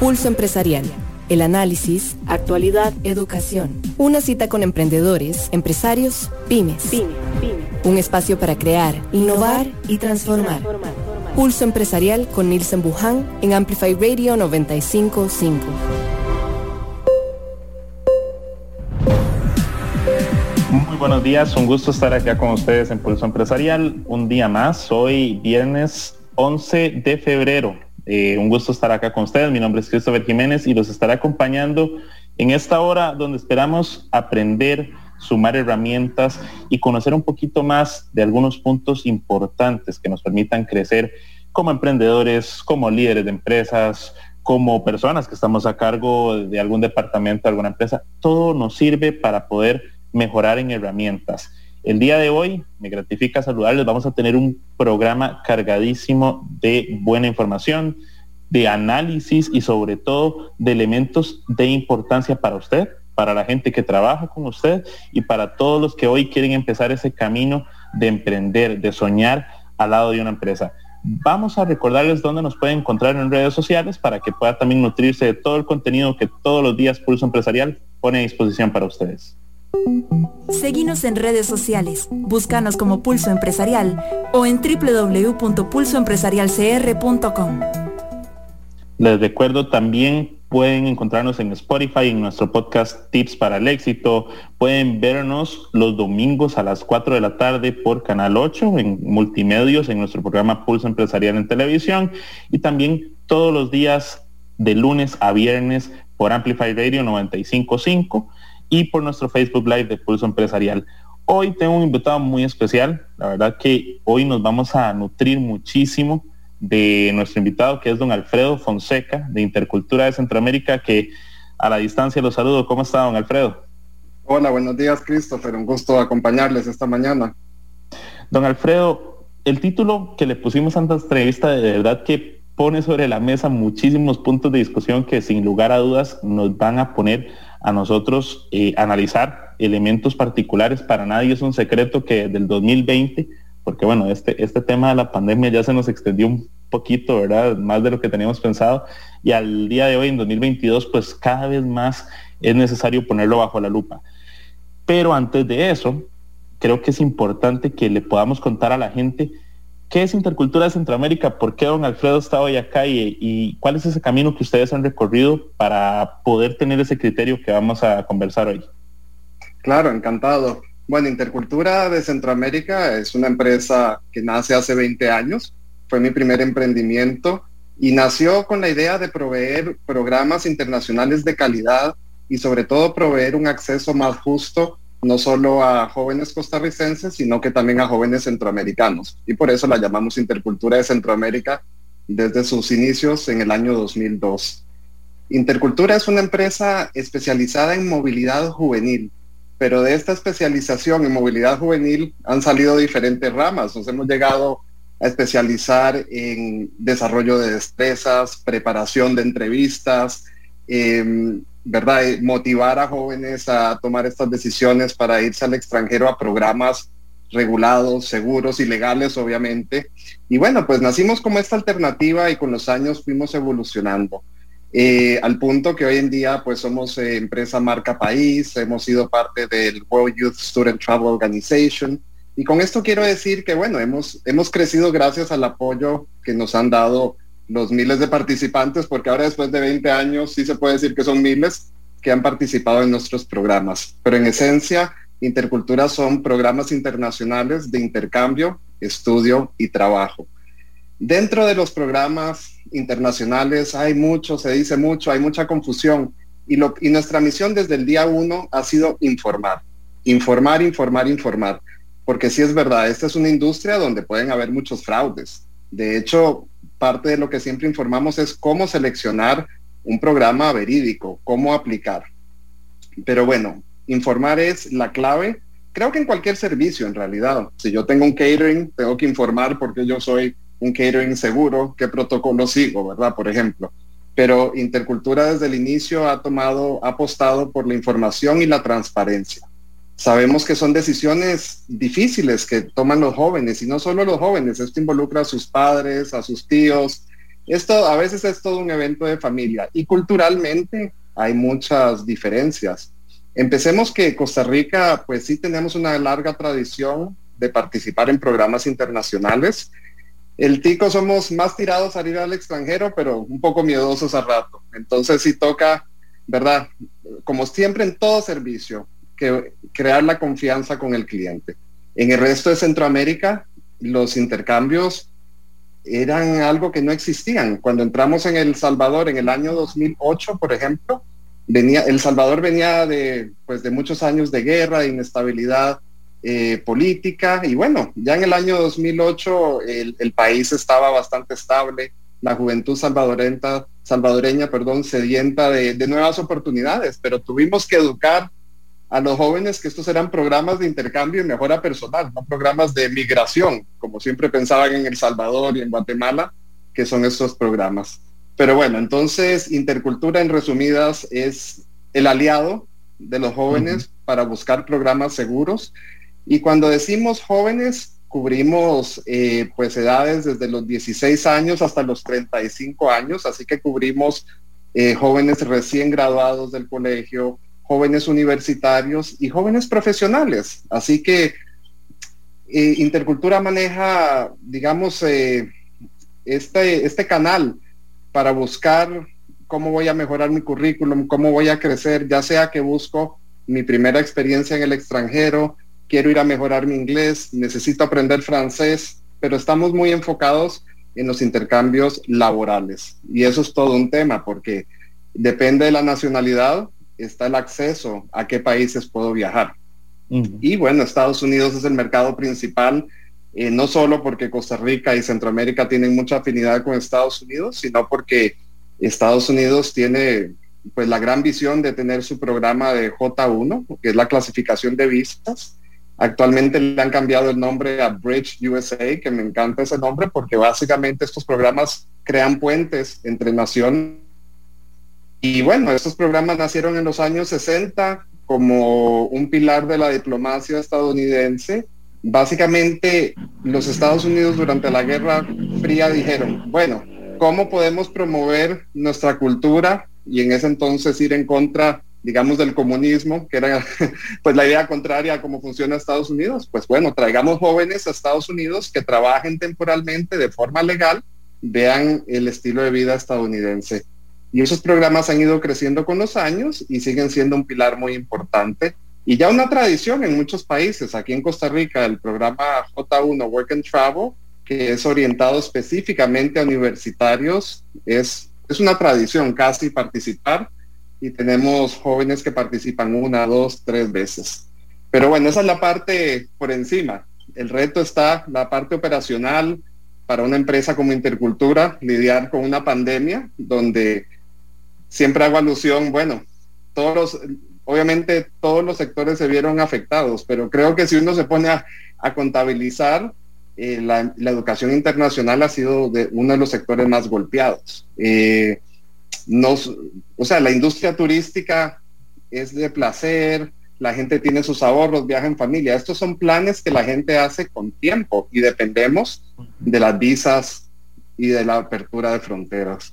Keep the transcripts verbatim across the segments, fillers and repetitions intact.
Pulso Empresarial. El análisis, actualidad, educación. Una cita con emprendedores, empresarios, pymes. Pymes, pymes. Un espacio para crear, innovar, innovar y transformar. transformar. Pulso Empresarial con Nielsen Buján en Amplify Radio noventa y cinco punto cinco. Muy buenos días, un gusto estar acá con ustedes en Pulso Empresarial. Un día más, hoy viernes once de febrero. Eh, un gusto estar acá con ustedes. Mi nombre es Cristóbal Jiménez y los estaré acompañando en esta hora donde esperamos aprender, sumar herramientas y conocer un poquito más de algunos puntos importantes que nos permitan crecer como emprendedores, como líderes de empresas, como personas que estamos a cargo de algún departamento, alguna empresa. Todo nos sirve para poder mejorar en herramientas. El día de hoy, me gratifica saludarles, vamos a tener un programa cargadísimo de buena información, de análisis y sobre todo de elementos de importancia para usted, para la gente que trabaja con usted y para todos los que hoy quieren empezar ese camino de emprender, de soñar al lado de una empresa. Vamos a recordarles dónde nos pueden encontrar en redes sociales para que pueda también nutrirse de todo el contenido que todos los días Pulso Empresarial pone a disposición para ustedes. Seguinos en redes sociales, búscanos como Pulso Empresarial o en doble u doble u doble u punto pulso empresarial c r punto com. Les recuerdo también, pueden encontrarnos en Spotify, en nuestro podcast Tips para el Éxito. Pueden vernos los domingos a las cuatro de la tarde por Canal ocho, en Multimedios, en nuestro programa Pulso Empresarial en televisión, y también todos los días de lunes a viernes por Amplify Radio noventa y cinco punto cinco. y por nuestro Facebook Live de Pulso Empresarial. Hoy tengo un invitado muy especial. La verdad que hoy nos vamos a nutrir muchísimo de nuestro invitado, que es don Alfredo Fonseca, de Intercultura de Centroamérica, que a la distancia los saludo. ¿Cómo está, don Alfredo? Hola, buenos días, Christopher. Un gusto acompañarles esta mañana. Don Alfredo, el título que le pusimos a esta entrevista de verdad que pone sobre la mesa muchísimos puntos de discusión que sin lugar a dudas nos van a poner a nosotros eh, analizar elementos particulares. Para nadie es un secreto que desde el dos mil veinte, porque bueno, este, este tema de la pandemia ya se nos extendió un poquito, ¿verdad? Más de lo que teníamos pensado, y al día de hoy, en dos mil veintidós, pues cada vez más es necesario ponerlo bajo la lupa. Pero antes de eso, creo que es importante que le podamos contar a la gente qué es Intercultura de Centroamérica, por qué don Alfredo está hoy acá y, y cuál es ese camino que ustedes han recorrido para poder tener ese criterio que vamos a conversar hoy. Claro, encantado. Bueno, Intercultura de Centroamérica es una empresa que nace hace veinte años, fue mi primer emprendimiento y nació con la idea de proveer programas internacionales de calidad y sobre todo proveer un acceso más justo no solo a jóvenes costarricenses, sino que también a jóvenes centroamericanos. Y por eso la llamamos Intercultura de Centroamérica desde sus inicios en el año dos mil dos. Intercultura es una empresa especializada en movilidad juvenil, pero de esta especialización en movilidad juvenil han salido diferentes ramas. Nos hemos llegado a especializar en desarrollo de destrezas, preparación de entrevistas, eh, ¿verdad? Motivar a jóvenes a tomar estas decisiones para irse al extranjero a programas regulados, seguros y legales, obviamente. Y bueno, pues nacimos como esta alternativa y con los años fuimos evolucionando eh, al punto que hoy en día pues somos eh, empresa marca país, hemos sido parte del World Youth Student Travel Organization. Y con esto quiero decir que bueno, hemos, hemos crecido gracias al apoyo que nos han dado los miles de participantes, porque ahora después de veinte años sí se puede decir que son miles que han participado en nuestros programas. Pero en esencia, Intercultura son programas internacionales de intercambio, estudio y trabajo. Dentro de los programas internacionales hay mucho, se dice mucho, hay mucha confusión. Y, lo, y nuestra misión desde el día uno ha sido informar, informar, informar, informar. Porque sí es verdad, esta es una industria donde pueden haber muchos fraudes. De hecho, parte de lo que siempre informamos es cómo seleccionar un programa verídico, cómo aplicar. Pero bueno, informar es la clave, creo que en cualquier servicio en realidad. Si yo tengo un catering, tengo que informar porque yo soy un catering seguro, qué protocolo sigo, ¿verdad? Por ejemplo. Pero Intercultura desde el inicio ha tomado, ha apostado por la información y la transparencia. Sabemos que son decisiones difíciles que toman los jóvenes, y no solo los jóvenes, esto involucra a sus padres, a sus tíos, Esto a veces es todo un evento de familia y culturalmente hay muchas diferencias. Empecemos que Costa Rica, pues sí tenemos una larga tradición de participar en programas internacionales. El tico somos más tirados a ir al extranjero, pero un poco miedosos a rato. Entonces sí toca, ¿verdad? Como siempre en todo servicio, que crear la confianza con el cliente. En el resto de Centroamérica, los intercambios eran algo que no existían. Cuando entramos en El Salvador en el año dos mil ocho, por ejemplo, venía, El Salvador venía de, pues, de muchos años de guerra, de inestabilidad eh, política, y bueno, ya en el año dos mil ocho el, el país estaba bastante estable, la juventud salvadoreña, salvadoreña perdón, sedienta de, de nuevas oportunidades, pero tuvimos que educar a los jóvenes que estos eran programas de intercambio y mejora personal, no programas de migración, como siempre pensaban en El Salvador y en Guatemala, que son estos programas. Pero bueno, entonces Intercultura en resumidas es el aliado de los jóvenes uh-huh. para buscar programas seguros. Y cuando decimos jóvenes, cubrimos eh, pues edades desde los dieciséis años hasta los treinta y cinco años, así que cubrimos eh, jóvenes recién graduados del colegio, jóvenes universitarios y jóvenes profesionales. Así que eh, Intercultura maneja, digamos, eh, este, este canal para buscar cómo voy a mejorar mi currículum, cómo voy a crecer, ya sea que busco mi primera experiencia en el extranjero, quiero ir a mejorar mi inglés, necesito aprender francés, pero estamos muy enfocados en los intercambios laborales. Y eso es todo un tema, porque depende de la nacionalidad, está el acceso a qué países puedo viajar. Uh-huh. Y bueno, Estados Unidos es el mercado principal, eh, no solo porque Costa Rica y Centroamérica tienen mucha afinidad con Estados Unidos, sino porque Estados Unidos tiene pues la gran visión de tener su programa de J uno, que es la clasificación de visas. Actualmente le han cambiado el nombre a Bridge U S A, que me encanta ese nombre porque básicamente estos programas crean puentes entre naciones. Y bueno, estos programas nacieron en los años sesenta como un pilar de la diplomacia estadounidense. Básicamente, los Estados Unidos durante la Guerra Fría dijeron, bueno, ¿cómo podemos promover nuestra cultura? Y en ese entonces ir en contra, digamos, del comunismo, que era pues la idea contraria a cómo funciona Estados Unidos. Pues bueno, traigamos jóvenes a Estados Unidos que trabajen temporalmente de forma legal, vean el estilo de vida estadounidense. Y esos programas han ido creciendo con los años y siguen siendo un pilar muy importante. Y ya una tradición en muchos países. Aquí en Costa Rica, el programa J uno Work and Travel, que es orientado específicamente a universitarios, es, es una tradición casi participar. Y tenemos jóvenes que participan una, dos, tres veces. Pero bueno, esa es la parte por encima. El reto está la parte operacional para una empresa como Intercultura, lidiar con una pandemia donde... Siempre hago alusión, bueno, todos los, obviamente todos los sectores se vieron afectados, pero creo que si uno se pone a, a contabilizar, eh, la, la educación internacional ha sido de uno de los sectores más golpeados. Eh, nos, o sea, la industria turística es de placer, la gente tiene sus ahorros, viaja en familia. Estos son planes que la gente hace con tiempo y dependemos de las visas y de la apertura de fronteras.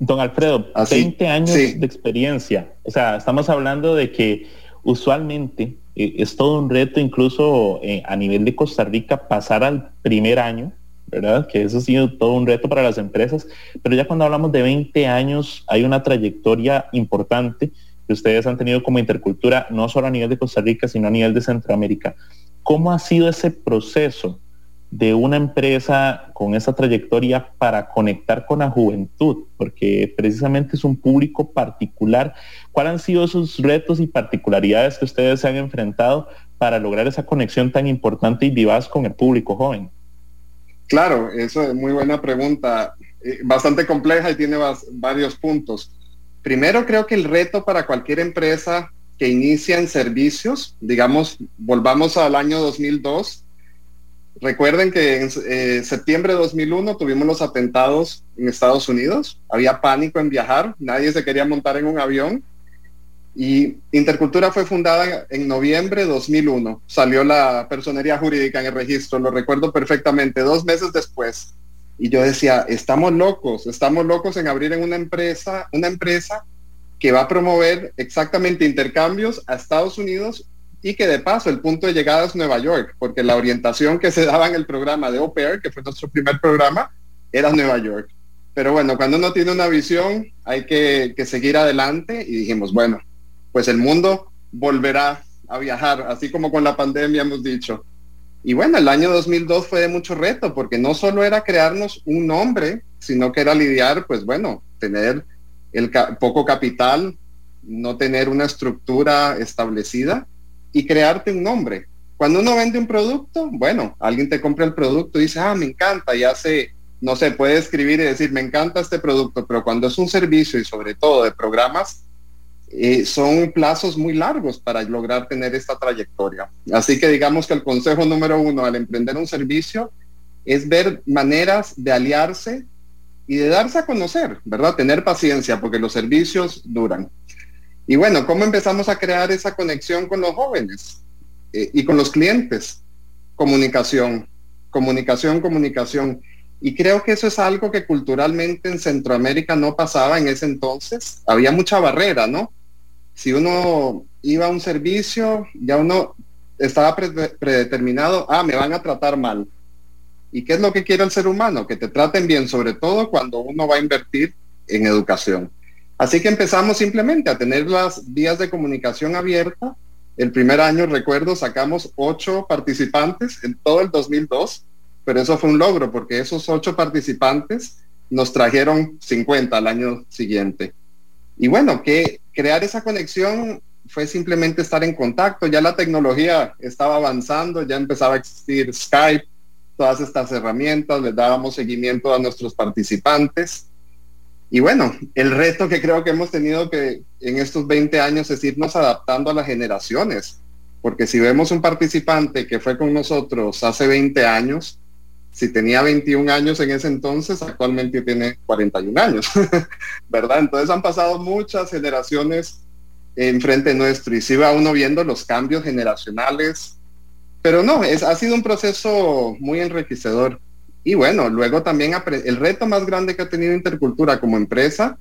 Don Alfredo, Así, veinte años sí. de experiencia. O sea, estamos hablando de que usualmente eh, es todo un reto, incluso eh, a nivel de Costa Rica, pasar al primer año, ¿verdad? Que eso ha sido todo un reto para las empresas. Pero ya cuando hablamos de veinte años, hay una trayectoria importante que ustedes han tenido como Intercultura, no solo a nivel de Costa Rica, sino a nivel de Centroamérica. ¿Cómo ha sido ese proceso de una empresa con esa trayectoria para conectar con la juventud? Porque precisamente es un público particular. ¿Cuáles han sido esos retos y particularidades que ustedes se han enfrentado para lograr esa conexión tan importante y vivaz con el público joven? Claro, eso es muy buena pregunta, bastante compleja y tiene varios puntos. Primero, creo que el reto para cualquier empresa que inicia en servicios, digamos, volvamos al año dos mil dos, recuerden que en eh, septiembre de dos mil uno tuvimos los atentados en Estados Unidos. Había pánico en viajar, nadie se quería montar en un avión. Y Intercultura fue fundada en noviembre de dos mil uno. Salió la personería jurídica en el registro, lo recuerdo perfectamente, dos meses después. Y yo decía, estamos locos, estamos locos en abrir en una empresa, una empresa que va a promover exactamente intercambios a Estados Unidos y que de paso el punto de llegada es Nueva York, porque la orientación que se daba en el programa de Au Pair, que fue nuestro primer programa, era Nueva York. Pero bueno, cuando uno tiene una visión hay que, que seguir adelante, y dijimos, bueno, pues el mundo volverá a viajar, así como con la pandemia hemos dicho. Y bueno, el año dos mil dos fue de mucho reto, porque no solo era crearnos un nombre, sino que era lidiar, pues bueno, tener el ca- poco capital, no tener una estructura establecida y crearte un nombre. Cuando uno vende un producto, bueno, alguien te compra el producto y dice, ah, me encanta, y hace, no sé, puede escribir y decir, me encanta este producto, pero cuando es un servicio y sobre todo de programas, Eh, son plazos muy largos para lograr tener esta trayectoria. Así que digamos que el consejo número uno al emprender un servicio es ver maneras de aliarse y de darse a conocer, ¿verdad? Tener paciencia, porque los servicios duran. Y bueno, ¿cómo empezamos a crear esa conexión con los jóvenes eh, y con los clientes? Comunicación, comunicación, comunicación. Y creo que eso es algo que culturalmente en Centroamérica no pasaba en ese entonces. Había mucha barrera, ¿no? Si uno iba a un servicio, ya uno estaba predeterminado, ah, me van a tratar mal. ¿Y qué es lo que quiere el ser humano? Que te traten bien, sobre todo cuando uno va a invertir en educación. Así que empezamos simplemente a tener las vías de comunicación abiertas. El primer año, recuerdo, sacamos ocho participantes en todo el dos mil dos, pero eso fue un logro, porque esos ocho participantes nos trajeron cincuenta al año siguiente. Y bueno, que crear esa conexión fue simplemente estar en contacto. Ya la tecnología estaba avanzando, ya empezaba a existir Skype, todas estas herramientas, les dábamos seguimiento a nuestros participantes. Y bueno, el reto que creo que hemos tenido que en estos veinte años es irnos adaptando a las generaciones, porque si vemos un participante que fue con nosotros hace veinte años, si tenía veintiún años en ese entonces, actualmente tiene cuarenta y uno años, ¿verdad? Entonces han pasado muchas generaciones enfrente nuestro y sí va uno viendo los cambios generacionales, pero no, es, ha sido un proceso muy enriquecedor. Y bueno, luego también apre- el reto más grande que ha tenido Intercultura como empresa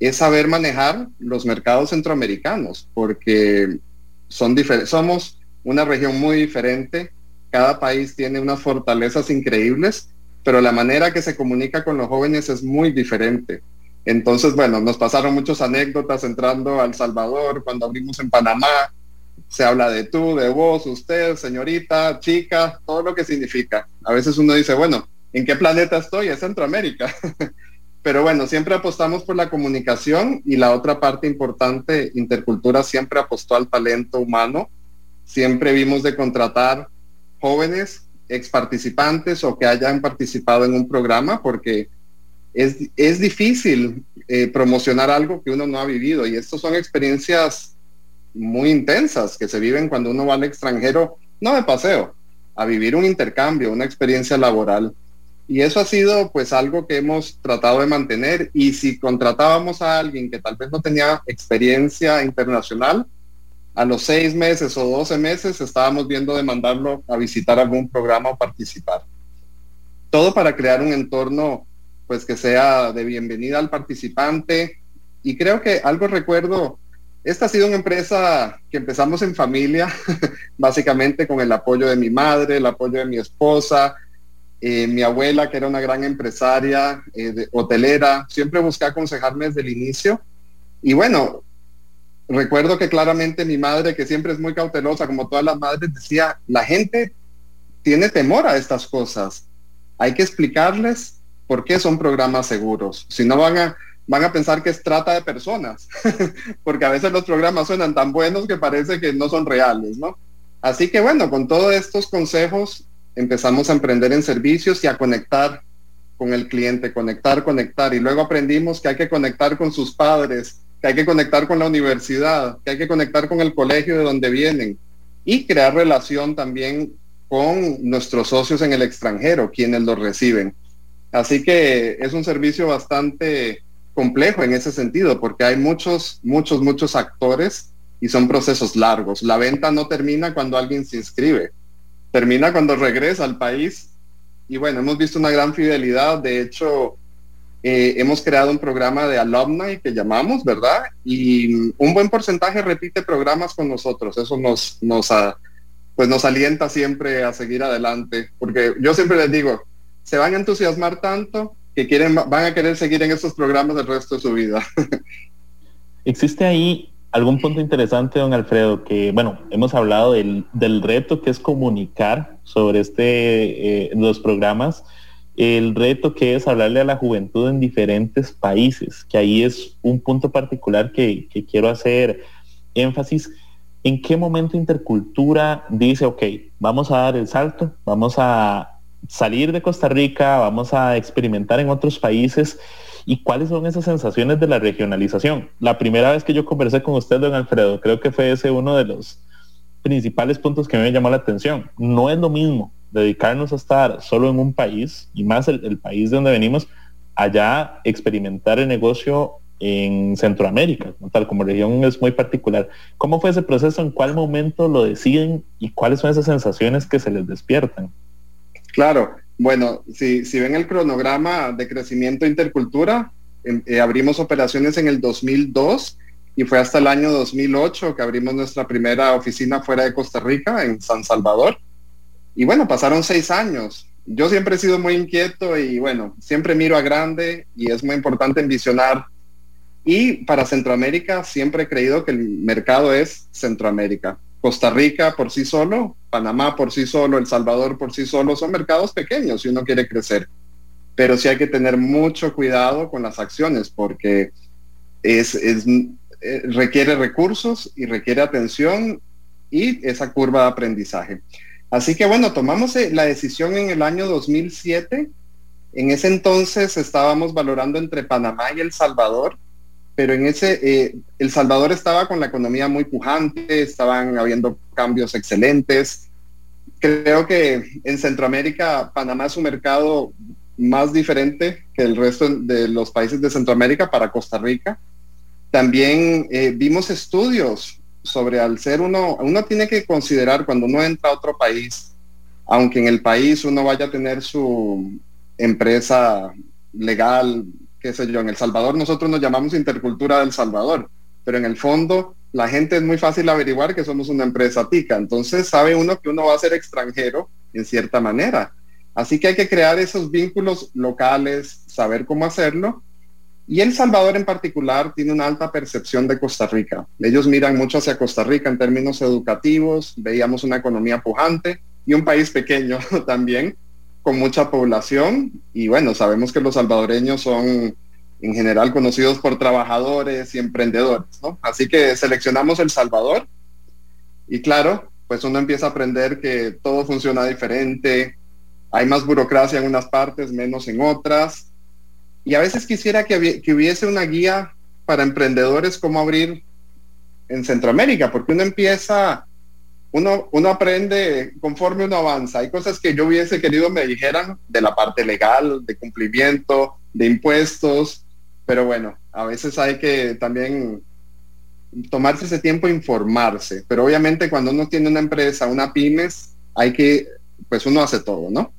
es saber manejar los mercados centroamericanos, porque son difer- somos una región muy diferente. Cada país tiene unas fortalezas increíbles, pero la manera que se comunica con los jóvenes es muy diferente. Entonces, bueno, nos pasaron muchas anécdotas entrando a El Salvador, cuando abrimos en Panamá, se habla de tú, de vos, usted, señorita, chica, todo lo que significa. A veces uno dice, bueno, ¿en qué planeta estoy? Es Centroamérica. Pero bueno, siempre apostamos por la comunicación, y la otra parte importante, Intercultura siempre apostó al talento humano. Siempre vimos de contratar jóvenes, ex participantes o que hayan participado en un programa, porque es, es difícil eh, promocionar algo que uno no ha vivido, y estas son experiencias muy intensas que se viven cuando uno va al extranjero, no de paseo, a vivir un intercambio, una experiencia laboral. Y eso ha sido pues algo que hemos tratado de mantener, y si contratábamos a alguien que tal vez no tenía experiencia internacional, a los seis meses o doce meses estábamos viendo de mandarlo a visitar algún programa o participar. Todo para crear un entorno pues que sea de bienvenida al participante. Y creo que algo recuerdo, esta ha sido una empresa que empezamos en familia, básicamente con el apoyo de mi madre, el apoyo de mi esposa, eh, mi abuela, que era una gran empresaria, eh, de, hotelera, siempre busqué aconsejarme desde el inicio. Y bueno, recuerdo que claramente mi madre, que siempre es muy cautelosa, como todas las madres, decía, la gente tiene temor a estas cosas. Hay que explicarles por qué son programas seguros. Si no van a, van a pensar que es trata de personas, porque a veces los programas suenan tan buenos que parece que no son reales, ¿no? Así que bueno, con todos estos consejos empezamos a emprender en servicios y a conectar con el cliente, conectar, conectar. Y luego aprendimos que hay que conectar con sus padres, que hay que conectar con la universidad, que hay que conectar con el colegio de donde vienen, y crear relación también con nuestros socios en el extranjero, quienes los reciben. Así que es un servicio bastante complejo en ese sentido, porque hay muchos, muchos, muchos actores y son procesos largos. La venta no termina cuando alguien se inscribe, termina cuando regresa al país y bueno, hemos visto una gran fidelidad. De hecho, eh, hemos creado un programa de alumni que llamamos, ¿verdad? Y un buen porcentaje repite programas con nosotros. Eso nos, nos, a, pues nos alienta siempre a seguir adelante, porque yo siempre les digo, se van a entusiasmar tanto que quieren, van a querer seguir en estos programas el resto de su vida. Existe ahí algún punto interesante, don Alfredo, que, bueno, hemos hablado del, del reto que es comunicar sobre este, eh, los programas, el reto que es hablarle a la juventud en diferentes países, que ahí es un punto particular que, que quiero hacer énfasis. ¿En qué momento Intercultura dice, ok, vamos a dar el salto, vamos a salir de Costa Rica, vamos a experimentar en otros países? ¿Y cuáles son esas sensaciones de la regionalización? La primera vez que yo conversé con usted, don Alfredo, creo que fue ese uno de los principales puntos que me llamó la atención. No es lo mismo dedicarnos a estar solo en un país, y más el, el país de donde venimos, allá experimentar el negocio en Centroamérica, tal como región es muy particular. ¿Cómo fue ese proceso? ¿En cuál momento lo deciden? ¿Y cuáles son esas sensaciones que se les despiertan? Claro. Bueno, si, si ven el cronograma de crecimiento de Intercultura, eh, eh, abrimos operaciones en el dos mil dos y fue hasta el año dos mil ocho que abrimos nuestra primera oficina fuera de Costa Rica, en San Salvador. Y bueno, pasaron seis años. Yo siempre he sido muy inquieto y bueno, siempre miro a grande y es muy importante envisionar. Y para Centroamérica siempre he creído que el mercado es Centroamérica. Costa Rica por sí solo, Panamá por sí solo, El Salvador por sí solo, son mercados pequeños si uno quiere crecer. Pero sí hay que tener mucho cuidado con las acciones porque es, es, eh, requiere recursos y requiere atención y esa curva de aprendizaje. Así que bueno, tomamos la decisión en el año dos mil siete. En ese entonces estábamos valorando entre Panamá y El Salvador. Pero en ese, eh, El Salvador estaba con la economía muy pujante, estaban habiendo cambios excelentes. Creo que en Centroamérica, Panamá es un mercado más diferente que el resto de los países de Centroamérica para Costa Rica. También eh, vimos estudios sobre al ser uno, uno tiene que considerar cuando uno entra a otro país, aunque en el país uno vaya a tener su empresa legal, qué sé yo, en El Salvador nosotros nos llamamos Intercultura del Salvador, pero en el fondo la gente es muy fácil averiguar que somos una empresa tica, entonces sabe uno que uno va a ser extranjero en cierta manera, así que hay que crear esos vínculos locales, saber cómo hacerlo, y El Salvador en particular tiene una alta percepción de Costa Rica, ellos miran mucho hacia Costa Rica en términos educativos, veíamos una economía pujante y un país pequeño también, con mucha población, y bueno, sabemos que los salvadoreños son en general conocidos por trabajadores y emprendedores, ¿no? Así que seleccionamos El Salvador y claro, pues uno empieza a aprender que todo funciona diferente, hay más burocracia en unas partes, menos en otras, y a veces quisiera que, que hubiese una guía para emprendedores cómo abrir en Centroamérica, porque uno empieza... Uno, uno aprende conforme uno avanza. Hay cosas que yo hubiese querido me dijeran de la parte legal, de cumplimiento, de impuestos, pero bueno, a veces hay que también tomarse ese tiempo e informarse, pero obviamente cuando uno tiene una empresa, una pymes, hay que, pues uno hace todo, ¿no?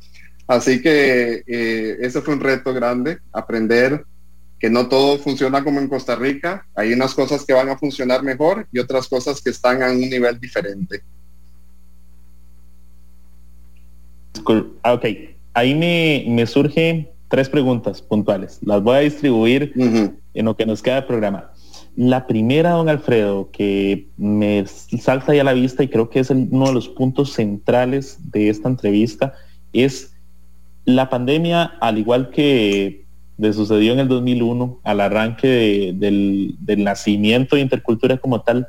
Así que eh, eso fue un reto grande, aprender que no todo funciona como en Costa Rica, hay unas cosas que van a funcionar mejor y otras cosas que están a un nivel diferente. Ok, ahí me, me surgen tres preguntas puntuales. Las voy a distribuir uh-huh. en lo que nos queda del programa. La primera, don Alfredo, que me salta ya a la vista y creo que es el, uno de los puntos centrales de esta entrevista, es la pandemia, al igual que le sucedió en el dos mil uno, al arranque de, del, del nacimiento de Intercultura como tal,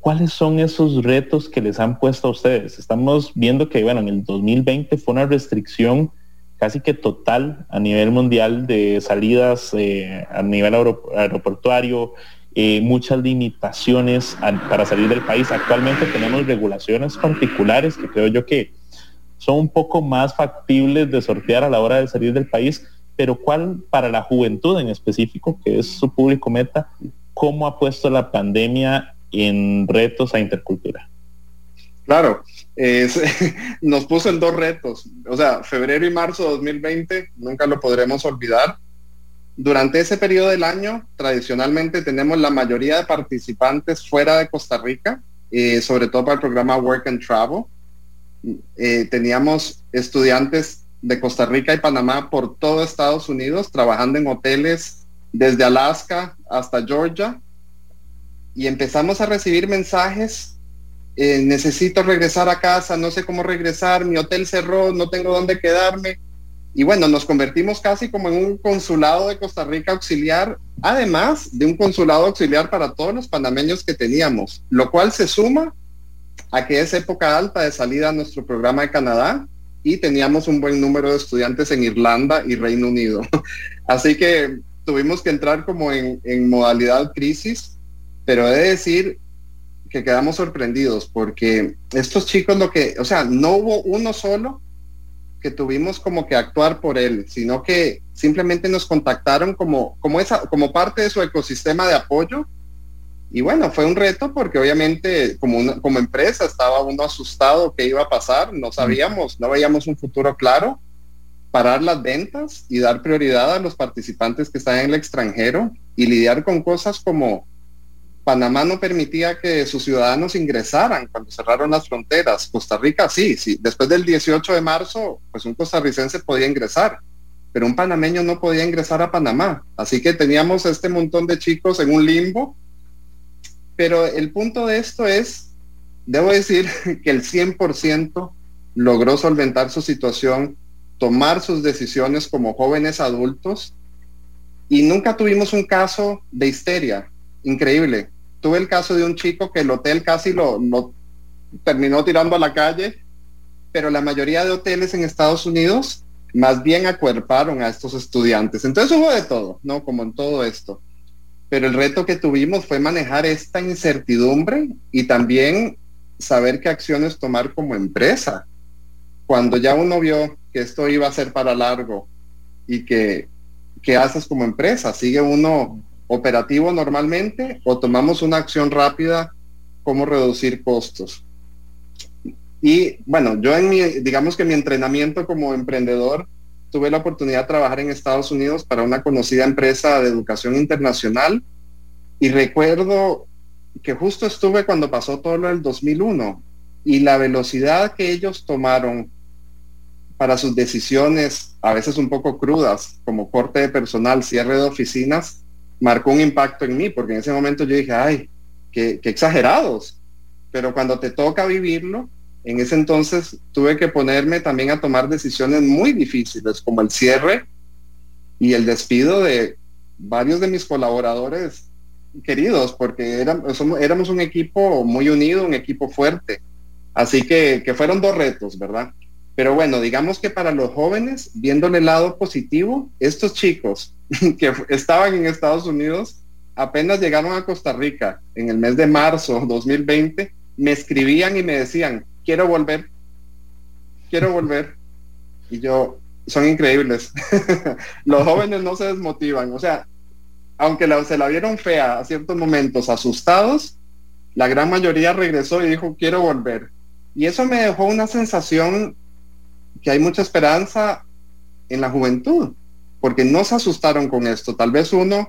¿cuáles son esos retos que les han puesto a ustedes? Estamos viendo que, bueno, en el dos mil veinte fue una restricción casi que total a nivel mundial de salidas eh, a nivel aerop- aeroportuario, eh, muchas limitaciones a, para salir del país. Actualmente tenemos regulaciones particulares que creo yo que son un poco más factibles de sortear a la hora de salir del país, pero ¿cuál para la juventud en específico, que es su público meta, cómo ha puesto la pandemia en retos a Intercultura? Claro, es, nos puso en dos retos, o sea, febrero y marzo de dos mil veinte, nunca lo podremos olvidar. Durante ese periodo del año, tradicionalmente tenemos la mayoría de participantes fuera de Costa Rica, eh, sobre todo para el programa Work and Travel. Eh, teníamos estudiantes de Costa Rica y Panamá por todo Estados Unidos, trabajando en hoteles desde Alaska hasta Georgia, y empezamos a recibir mensajes. Eh, necesito regresar a casa, no sé cómo regresar, mi hotel cerró, no tengo dónde quedarme. Y bueno, nos convertimos casi como en un consulado de Costa Rica auxiliar, además de un consulado auxiliar para todos los panameños que teníamos, lo cual se suma a que es época alta de salida a nuestro programa de Canadá, y teníamos un buen número de estudiantes en Irlanda y Reino Unido. Así que tuvimos que entrar como en, en modalidad crisis, pero he de decir que quedamos sorprendidos, porque estos chicos, lo que, o sea, no hubo uno solo que tuvimos como que actuar por él, sino que simplemente nos contactaron como, como, esa, como parte de su ecosistema de apoyo. Y bueno, fue un reto, porque obviamente como, una, como empresa estaba uno asustado qué iba a pasar, no sabíamos, no veíamos un futuro claro, parar las ventas y dar prioridad a los participantes que están en el extranjero, y lidiar con cosas como Panamá no permitía que sus ciudadanos ingresaran cuando cerraron las fronteras. Costa Rica sí, sí. Después del dieciocho de marzo, pues un costarricense podía ingresar, pero un panameño no podía ingresar a Panamá. Así que teníamos este montón de chicos en un limbo. Pero el punto de esto es, debo decir que el cien por ciento logró solventar su situación, tomar sus decisiones como jóvenes adultos, y nunca tuvimos un caso de histeria. Increíble. Tuve el caso de un chico que el hotel casi lo, lo terminó tirando a la calle, pero la mayoría de hoteles en Estados Unidos más bien acuerparon a estos estudiantes. Entonces hubo de todo, ¿no? Como en todo esto. Pero el reto que tuvimos fue manejar esta incertidumbre, y también saber qué acciones tomar como empresa. Cuando ya uno vio que esto iba a ser para largo, y que, ¿qué haces como empresa? Sigue uno operativo normalmente, o tomamos una acción rápida como reducir costos. Y bueno, yo en mi, digamos que mi entrenamiento como emprendedor, tuve la oportunidad de trabajar en Estados Unidos para una conocida empresa de educación internacional, y recuerdo que justo estuve cuando pasó todo lo del dos mil uno, y la velocidad que ellos tomaron para sus decisiones, a veces un poco crudas, como corte de personal, cierre de oficinas, marcó un impacto en mí, porque en ese momento yo dije, ay, qué, qué exagerados. Pero cuando te toca vivirlo, en ese entonces tuve que ponerme también a tomar decisiones muy difíciles, como el cierre y el despido de varios de mis colaboradores queridos, porque éramos, somos, éramos un equipo muy unido, un equipo fuerte. Así que, que fueron dos retos, ¿verdad? Pero bueno, digamos que para los jóvenes, viéndole el lado positivo, estos chicos que estaban en Estados Unidos, apenas llegaron a Costa Rica en el mes de marzo dos mil veinte, me escribían y me decían, quiero volver, quiero volver. Y yo, son increíbles. Los jóvenes no se desmotivan. O sea, aunque la, se la vieron fea a ciertos momentos, asustados, la gran mayoría regresó y dijo, quiero volver. Y eso me dejó una sensación que hay mucha esperanza en la juventud, porque no se asustaron con esto. Tal vez uno,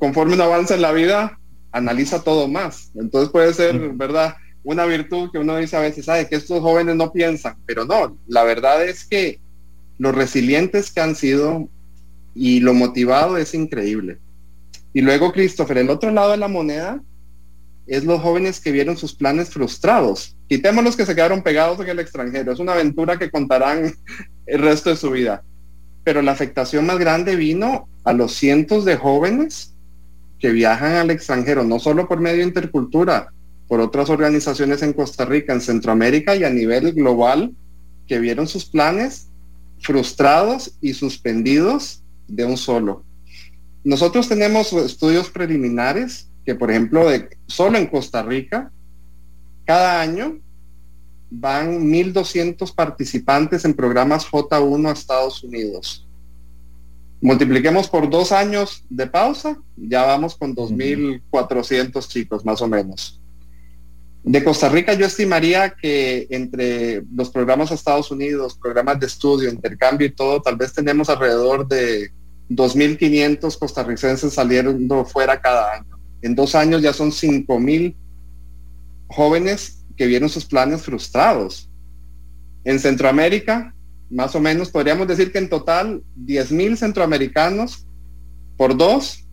conforme uno avanza en la vida, analiza todo más. Entonces puede ser, ¿verdad?, una virtud que uno dice a veces, ay, que estos jóvenes no piensan, pero no, la verdad es que los resilientes que han sido y lo motivado es increíble. Y luego, Christopher, el otro lado de la moneda es los jóvenes que vieron sus planes frustrados. Quitemos los que se quedaron pegados en el extranjero, es una aventura que contarán el resto de su vida, pero la afectación más grande vino a los cientos de jóvenes que viajan al extranjero, no solo por medio de Intercultura, por otras organizaciones en Costa Rica, en Centroamérica y a nivel global, que vieron sus planes frustrados y suspendidos de un solo. Nosotros tenemos estudios preliminares que, por ejemplo, de, solo en Costa Rica, cada año van mil doscientos participantes en programas J uno a Estados Unidos. Multipliquemos por dos años de pausa, ya vamos con dos mil cuatrocientos chicos, más o menos. De Costa Rica yo estimaría que entre los programas a Estados Unidos, programas de estudio, intercambio y todo, tal vez tenemos alrededor de dos mil quinientos costarricenses saliendo fuera cada año. En dos años ya son cinco mil jóvenes que vieron sus planes frustrados. En Centroamérica, más o menos, podríamos decir que en total diez mil centroamericanos por dos.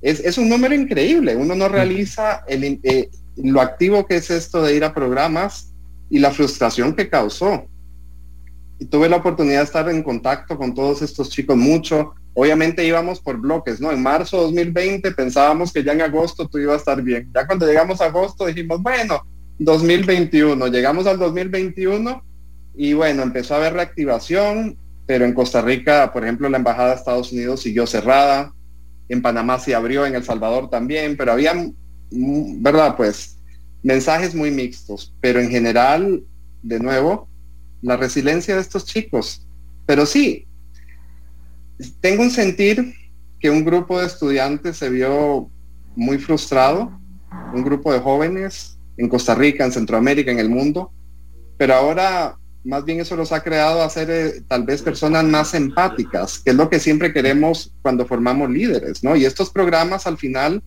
Es, es un número increíble. Uno no realiza el, eh, lo activo que es esto de ir a programas y la frustración que causó. Y tuve la oportunidad de estar en contacto con todos estos chicos mucho. Obviamente íbamos por bloques, ¿no? En marzo dos mil veinte pensábamos que ya en agosto tú ibas a estar bien. Ya cuando llegamos a agosto dijimos, bueno, dos mil veintiuno. Llegamos al dos mil veintiuno y bueno, empezó a haber reactivación, pero en Costa Rica, por ejemplo, la embajada de Estados Unidos siguió cerrada. En Panamá se abrió, en El Salvador también, pero había, ¿verdad? Pues mensajes muy mixtos, pero en general, de nuevo, la resiliencia de estos chicos. Pero sí, tengo un sentir que un grupo de estudiantes se vio muy frustrado, un grupo de jóvenes en Costa Rica, en Centroamérica, en el mundo, pero ahora más bien eso los ha creado a ser eh, tal vez personas más empáticas, que es lo que siempre queremos cuando formamos líderes, ¿no? Y estos programas al final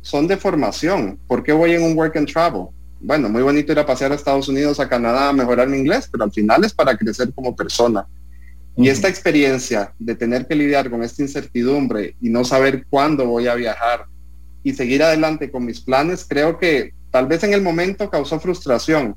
son de formación. ¿Por qué voy en un work and travel? Bueno, muy bonito ir a pasear a Estados Unidos, a Canadá, a mejorar mi inglés, pero al final es para crecer como persona. Y esta experiencia de tener que lidiar con esta incertidumbre y no saber cuándo voy a viajar y seguir adelante con mis planes, creo que tal vez en el momento causó frustración,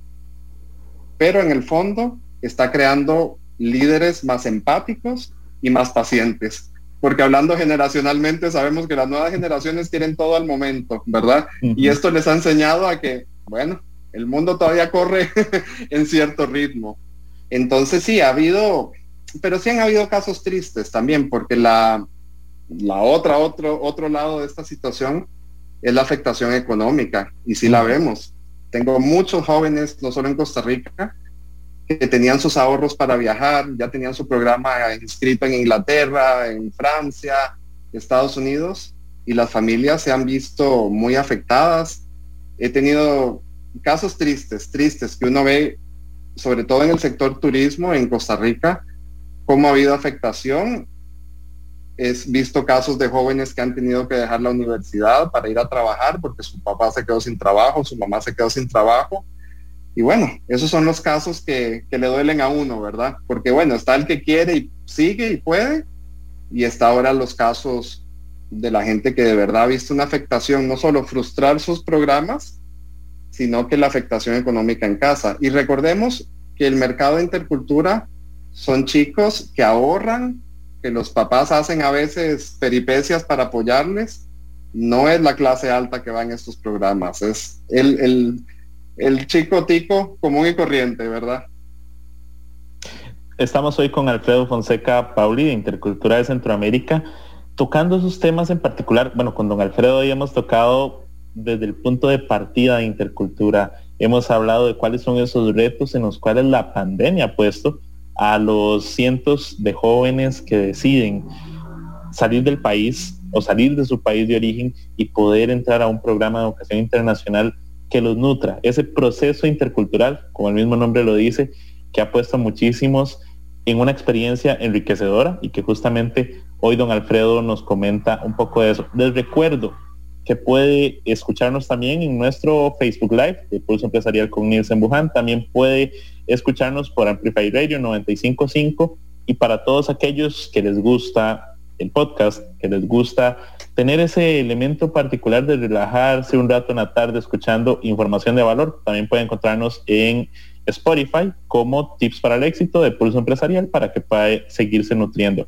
pero en el fondo está creando líderes más empáticos y más pacientes. Porque hablando generacionalmente, sabemos que las nuevas generaciones quieren todo al momento, ¿verdad? Uh-huh. Y esto les ha enseñado a que, bueno, el mundo todavía corre en cierto ritmo. Entonces sí, ha habido... pero sí han habido casos tristes también, porque la, la otra, otro, otro lado de esta situación es la afectación económica, y sí la vemos. Tengo muchos jóvenes, no solo en Costa Rica, que tenían sus ahorros para viajar, ya tenían su programa inscrito en Inglaterra, en Francia, Estados Unidos, y las familias se han visto muy afectadas. He tenido casos tristes, tristes, que uno ve, sobre todo en el sector turismo en Costa Rica, cómo ha habido afectación. He visto casos de jóvenes que han tenido que dejar la universidad para ir a trabajar porque su papá se quedó sin trabajo, su mamá se quedó sin trabajo. Y bueno, esos son los casos que, que le duelen a uno, ¿verdad? Porque bueno, está el que quiere y sigue y puede, y está ahora los casos de la gente que de verdad ha visto una afectación, no solo frustrar sus programas, sino que la afectación económica en casa. Y recordemos que el mercado de intercultura son chicos que ahorran, que los papás hacen a veces peripecias para apoyarles. No es la clase alta que va en estos programas, es el, el, el chico tico común y corriente, ¿verdad? Estamos hoy con Alfredo Fonseca Pauli de Intercultura de Centroamérica, tocando esos temas en particular. Bueno, con don Alfredo hoy hemos tocado desde el punto de partida de intercultura, hemos hablado de cuáles son esos retos en los cuales la pandemia ha puesto a los cientos de jóvenes que deciden salir del país o salir de su país de origen y poder entrar a un programa de educación internacional que los nutra. Ese proceso intercultural, como el mismo nombre lo dice, que ha puesto a muchísimos en una experiencia enriquecedora y que justamente hoy don Alfredo nos comenta un poco de eso. Les recuerdo que puede escucharnos también en nuestro Facebook Live de Pulso Empresarial con Nielsen Buján. También puede escucharnos por Amplify Radio noventa y cinco punto cinco, y para todos aquellos que les gusta el podcast, que les gusta tener ese elemento particular de relajarse un rato en la tarde escuchando información de valor, también pueden encontrarnos en Spotify como Tips para el Éxito de Pulso Empresarial para que pueda seguirse nutriendo.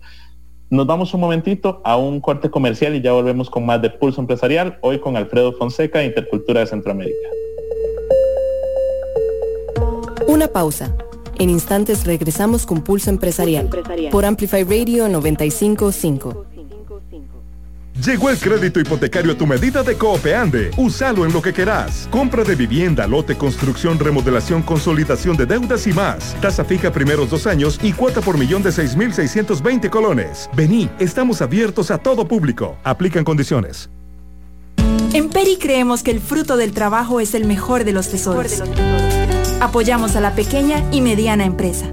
Nos vamos un momentito a un corte comercial y ya volvemos con más de Pulso Empresarial, hoy con Alfredo Fonseca de Intercultura de Centroamérica. Una pausa. En instantes regresamos con Pulso Empresarial, Pulso Empresarial. Por Amplify Radio noventa y cinco punto cinco. Llegó el crédito hipotecario a tu medida de Coopeande. Úsalo en lo que querás. Compra de vivienda, lote, construcción, remodelación, consolidación de deudas y más. Tasa fija primeros dos años y cuota por millón de seis mil seiscientos veinte colones. Vení, estamos abiertos a todo público. Aplican condiciones. En Peri creemos que el fruto del trabajo es el mejor de los tesoros. Apoyamos a la pequeña y mediana empresa.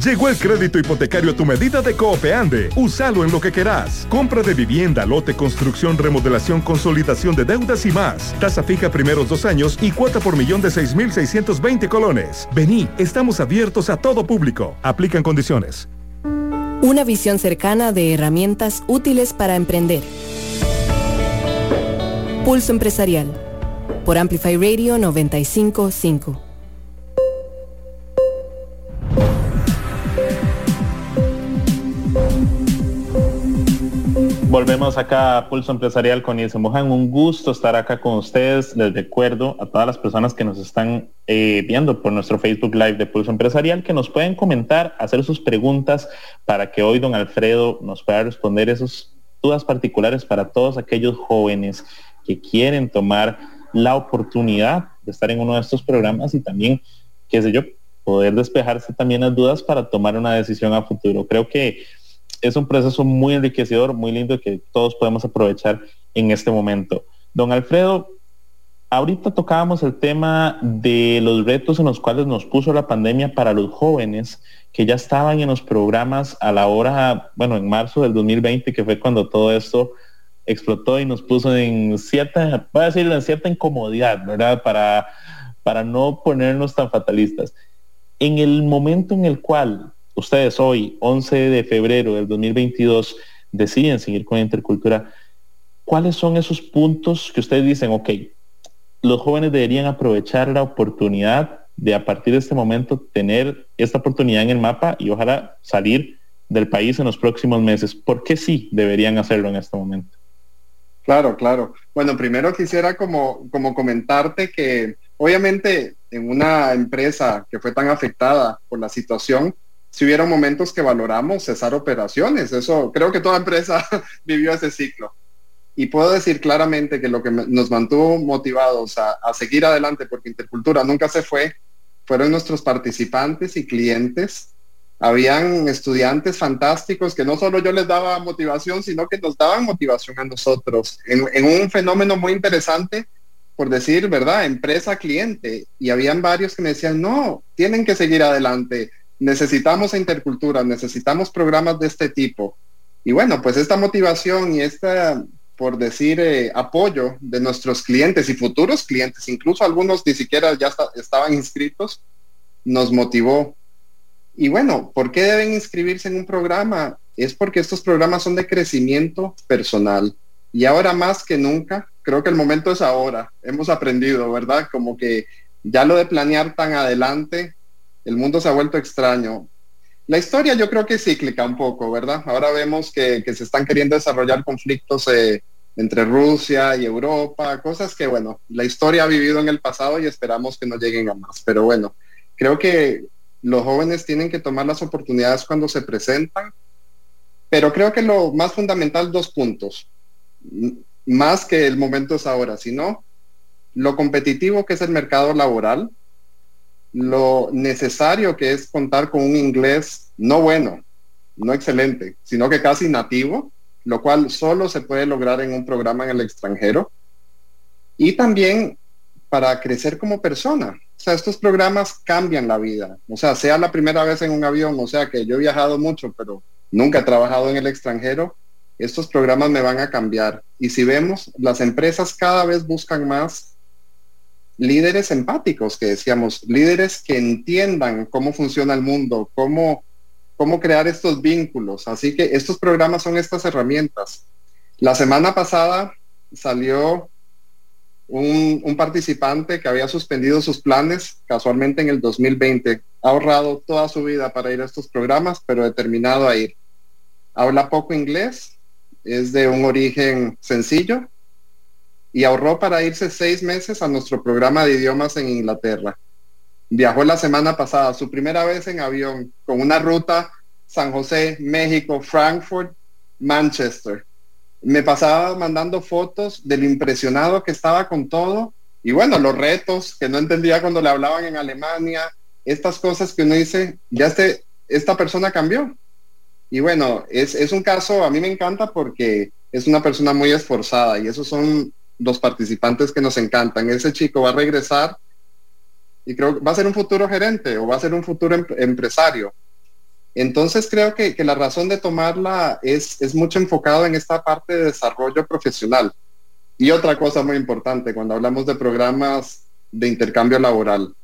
Llegó el crédito hipotecario a tu medida de Coopeande. Úsalo en lo que querás. Compra de vivienda, lote, construcción, remodelación, consolidación de deudas y más. Tasa fija primeros dos años y cuota por millón de seis mil seiscientos veinte colones. Vení, estamos abiertos a todo público. Aplican condiciones. Una visión cercana de herramientas útiles para emprender. Pulso Empresarial. Por Amplify Radio noventa y cinco punto cinco. Volvemos acá a Pulso Empresarial con Nielsen Buján. Un gusto estar acá con ustedes. Les recuerdo a todas las personas que nos están eh, viendo por nuestro Facebook Live de Pulso Empresarial que nos pueden comentar, hacer sus preguntas para que hoy don Alfredo nos pueda responder esas dudas particulares para todos aquellos jóvenes que quieren tomar la oportunidad de estar en uno de estos programas y también, qué sé yo, poder despejarse también las dudas para tomar una decisión a futuro. Creo que es un proceso muy enriquecedor, muy lindo, que todos podemos aprovechar en este momento. Don Alfredo, ahorita tocábamos el tema de los retos en los cuales nos puso la pandemia para los jóvenes que ya estaban en los programas a la hora, bueno, en marzo del dos mil veinte, que fue cuando todo esto explotó y nos puso en cierta, voy a decirlo, en cierta incomodidad, ¿verdad? Para, para no ponernos tan fatalistas. En el momento en el cual ustedes hoy, once de febrero del dos mil veintidós, deciden seguir con Intercultura, ¿cuáles son esos puntos que ustedes dicen, ok, los jóvenes deberían aprovechar la oportunidad de a partir de este momento tener esta oportunidad en el mapa y ojalá salir del país en los próximos meses? ¿Por qué sí deberían hacerlo en este momento? Claro, claro. Bueno, primero quisiera como, como comentarte que obviamente en una empresa que fue tan afectada por la situación, si hubieron momentos que valoramos cesar operaciones, eso creo que toda empresa vivió ese ciclo. Y puedo decir claramente que lo que nos mantuvo motivados a, a seguir adelante, porque Intercultura nunca se fue, fueron nuestros participantes y clientes. Habían estudiantes fantásticos que no solo yo les daba motivación, sino que nos daban motivación a nosotros. En, en un fenómeno muy interesante, por decir, ¿verdad? Empresa-cliente. Y habían varios que me decían, no, tienen que seguir adelante. Necesitamos Intercultura, necesitamos programas de este tipo. Y bueno, pues esta motivación y esta, por decir, eh, apoyo de nuestros clientes y futuros clientes, incluso algunos ni siquiera ya está, estaban inscritos, nos motivó. Y bueno, ¿por qué deben inscribirse en un programa? Es porque estos programas son de crecimiento personal. Y ahora más que nunca, creo que el momento es ahora. Hemos aprendido, ¿verdad? Como que ya lo de planear tan adelante, el mundo se ha vuelto extraño. La historia yo creo que es cíclica un poco, ¿verdad? Ahora vemos que, que se están queriendo desarrollar conflictos eh, entre Rusia y Europa, cosas que, bueno, la historia ha vivido en el pasado y esperamos que no lleguen a más. Pero bueno, creo que los jóvenes tienen que tomar las oportunidades cuando se presentan. Pero creo que lo más fundamental, dos puntos. Más que el momento es ahora, sino lo competitivo que es el mercado laboral, lo necesario que es contar con un inglés no bueno, no excelente, sino que casi nativo, lo cual solo se puede lograr en un programa en el extranjero, y también para crecer como persona. O sea, estos programas cambian la vida. O sea, sea la primera vez en un avión, o sea, que yo he viajado mucho, pero nunca he trabajado en el extranjero, estos programas me van a cambiar. Y si vemos, las empresas cada vez buscan más líderes empáticos, que decíamos, líderes que entiendan cómo funciona el mundo, cómo, cómo crear estos vínculos. Así que estos programas son estas herramientas. La semana pasada salió un, un participante que había suspendido sus planes casualmente en el dos mil veinte, ha ahorrado toda su vida para ir a estos programas, pero determinado a ir. Habla poco inglés, es de un origen sencillo, y ahorró para irse seis meses a nuestro programa de idiomas en Inglaterra. Viajó la semana pasada, su primera vez en avión, con una ruta San José, México, Frankfurt, Manchester. Me pasaba mandando fotos de lo impresionado que estaba con todo, y bueno, los retos que no entendía cuando le hablaban en Alemania, estas cosas que uno dice, ya este, esta persona cambió. Y bueno, es, es un caso, a mí me encanta porque es una persona muy esforzada, y esos son los participantes que nos encantan. Ese chico va a regresar y creo que va a ser un futuro gerente o va a ser un futuro em- empresario. Entonces creo que, que la razón de tomarla es, es mucho enfocado en esta parte de desarrollo profesional. Y otra cosa muy importante cuando hablamos de programas de intercambio laboral: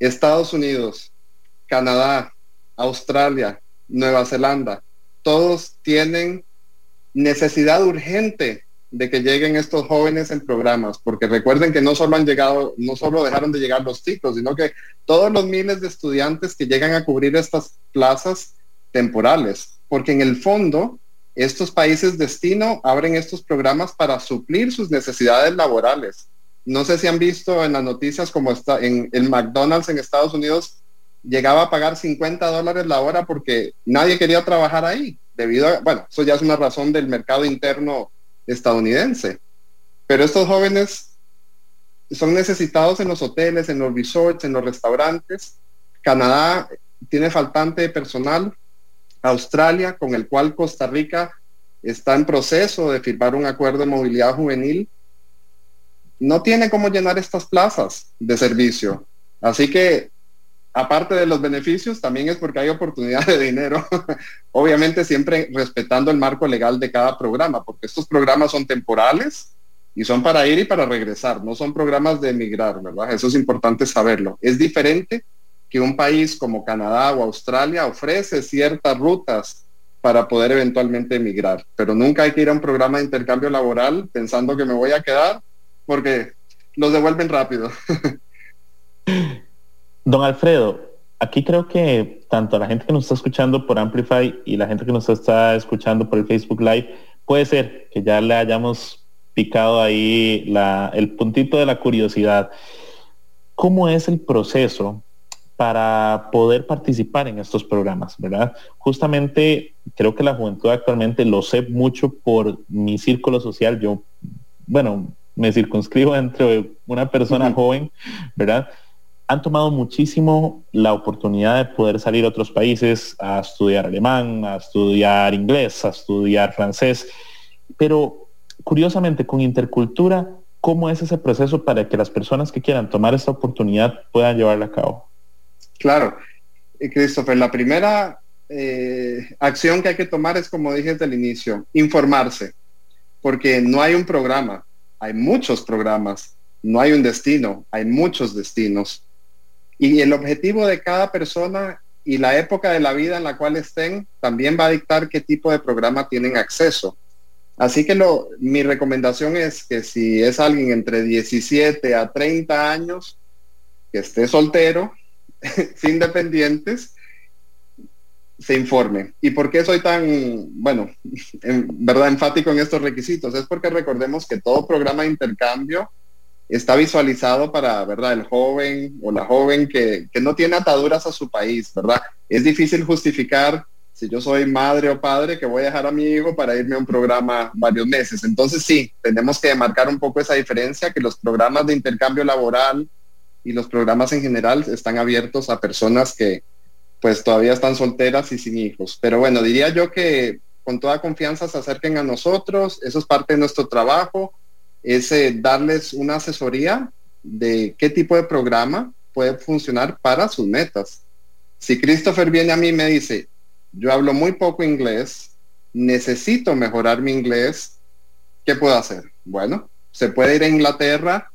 Estados Unidos, Canadá, Australia, Nueva Zelanda, todos tienen necesidad urgente de que lleguen estos jóvenes en programas, porque recuerden que no solo han llegado, no solo dejaron de llegar los chicos, sino que todos los miles de estudiantes que llegan a cubrir estas plazas temporales, porque en el fondo estos países destino abren estos programas para suplir sus necesidades laborales. No sé si han visto en las noticias como está en el McDonald's en Estados Unidos llegaba a pagar cincuenta dólares la hora porque nadie quería trabajar ahí, debido a, bueno, eso ya es una razón del mercado interno estadounidense. Pero estos jóvenes son necesitados en los hoteles, en los resorts, en los restaurantes. Canadá tiene faltante de personal. Australia, con el cual Costa Rica está en proceso de firmar un acuerdo de movilidad juvenil, no tiene cómo llenar estas plazas de servicio. Así que, aparte de los beneficios, también es porque hay oportunidad de dinero. Obviamente siempre respetando el marco legal de cada programa, porque estos programas son temporales y son para ir y para regresar, no son programas de emigrar, ¿verdad? Eso es importante saberlo. Es diferente que un país como Canadá o Australia ofrece ciertas rutas para poder eventualmente emigrar, pero nunca hay que ir a un programa de intercambio laboral pensando que me voy a quedar, porque los devuelven rápido. Don Alfredo, aquí creo que tanto la gente que nos está escuchando por Amplify y la gente que nos está escuchando por el Facebook Live, puede ser que ya le hayamos picado ahí la, el puntito de la curiosidad. ¿Cómo es el proceso para poder participar en estos programas, verdad? Justamente creo que la juventud actualmente, lo sé mucho por mi círculo social, yo, bueno, me circunscribo entre una persona uh-huh. joven, ¿verdad? Han tomado muchísimo la oportunidad de poder salir a otros países a estudiar alemán, a estudiar inglés, a estudiar francés. Pero curiosamente con Intercultura, ¿cómo es ese proceso para que las personas que quieran tomar esta oportunidad puedan llevarla a cabo? Claro, Christopher, la primera eh, acción que hay que tomar es, como dije desde el inicio, informarse, porque no hay un programa, hay muchos programas, no hay un destino, hay muchos destinos. Y el objetivo de cada persona y la época de la vida en la cual estén también va a dictar qué tipo de programa tienen acceso. Así que lo, mi recomendación es que si es alguien entre diecisiete a treinta años, que esté soltero, sin dependientes, se informe. ¿Y por qué soy tan, bueno, en verdad enfático en estos requisitos? Es porque recordemos que todo programa de intercambio está visualizado para, ¿verdad?, el joven o la joven que, que no tiene ataduras a su país, ¿verdad? Es difícil justificar, si yo soy madre o padre, que voy a dejar a mi hijo para irme a un programa varios meses. Entonces sí, tenemos que marcar un poco esa diferencia, que los programas de intercambio laboral y los programas en general están abiertos a personas que pues todavía están solteras y sin hijos. Pero bueno, diría yo que con toda confianza se acerquen a nosotros, eso es parte de nuestro trabajo, es eh, darles una asesoría de qué tipo de programa puede funcionar para sus metas. Si Christopher viene a mí y me dice, yo hablo muy poco inglés, necesito mejorar mi inglés, ¿qué puedo hacer? Bueno, se puede ir a Inglaterra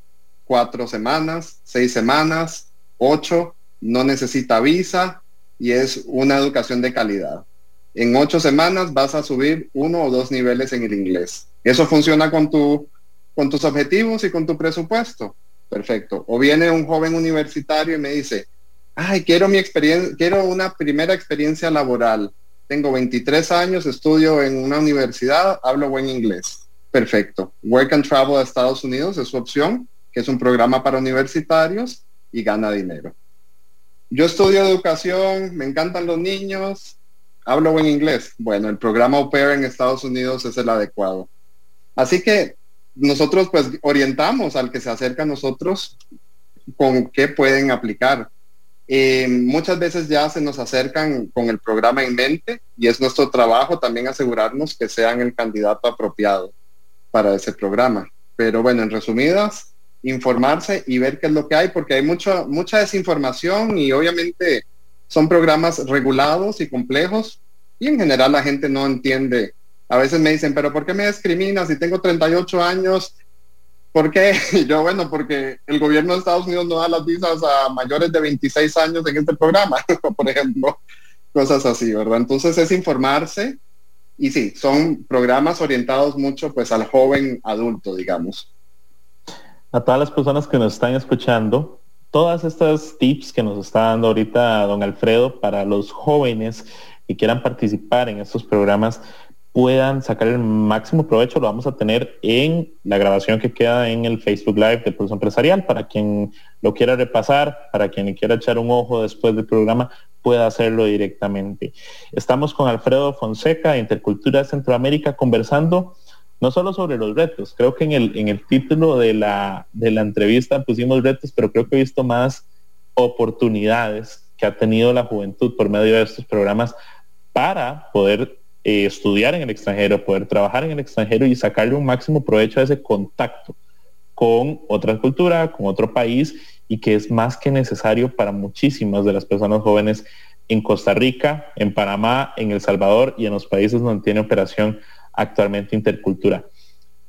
cuatro semanas, seis semanas, ocho, no necesita visa y es una educación de calidad. En ocho semanas vas a subir uno o dos niveles en el inglés. Eso funciona con tu con tus objetivos y con tu presupuesto. Perfecto. O viene un joven universitario y me dice, ay, quiero mi experiencia, quiero una primera experiencia laboral. Tengo veintitrés años, estudio en una universidad, hablo buen inglés. Perfecto. Work and Travel a Estados Unidos es su opción, que es un programa para universitarios y gana dinero. Yo estudio educación, me encantan los niños, hablo buen inglés. Bueno, el programa Au Pair en Estados Unidos es el adecuado. Así que nosotros pues orientamos al que se acerca a nosotros con qué pueden aplicar. Eh, muchas veces ya se nos acercan con el programa en mente y es nuestro trabajo también asegurarnos que sean el candidato apropiado para ese programa. Pero bueno, en resumidas, informarse y ver qué es lo que hay, porque hay mucho, mucha desinformación y obviamente son programas regulados y complejos y en general la gente no entiende. A veces me dicen, pero ¿por qué me discriminas si tengo treinta y ocho años? ¿Por qué? Y yo, bueno, porque el gobierno de Estados Unidos no da las visas a mayores de veintiséis años en este programa, por ejemplo, cosas así, ¿verdad? Entonces es informarse, y sí, son programas orientados mucho pues al joven adulto, digamos. A todas las personas que nos están escuchando, todas estas tips que nos está dando ahorita don Alfredo para los jóvenes que quieran participar en estos programas, puedan sacar el máximo provecho, lo vamos a tener en la grabación que queda en el Facebook Live de Pulso Empresarial, para quien lo quiera repasar, para quien le quiera echar un ojo después del programa, pueda hacerlo directamente. Estamos con Alfredo Fonseca, de Intercultura de Centroamérica, conversando no solo sobre los retos, creo que en el, en el título de la, de la entrevista pusimos retos, pero creo que he visto más oportunidades que ha tenido la juventud por medio de estos programas para poder Eh, estudiar en el extranjero, poder trabajar en el extranjero y sacarle un máximo provecho a ese contacto con otra cultura, con otro país, y que es más que necesario para muchísimas de las personas jóvenes en Costa Rica, en Panamá, en El Salvador y en los países donde tiene operación actualmente Intercultura.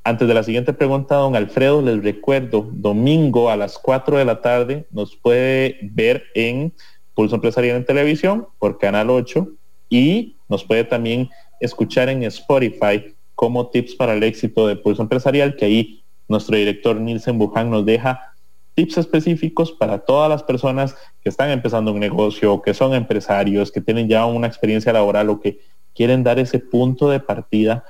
Antes de la siguiente pregunta, don Alfredo, les recuerdo, domingo a las cuatro de la tarde nos puede ver en Pulso Empresarial en televisión por Canal ocho y nos puede también escuchar en Spotify como tips para el éxito de Pulso Empresarial, que ahí nuestro director Nielsen Buján nos deja tips específicos para todas las personas que están empezando un negocio, que son empresarios, que tienen ya una experiencia laboral o que quieren dar ese punto de partida,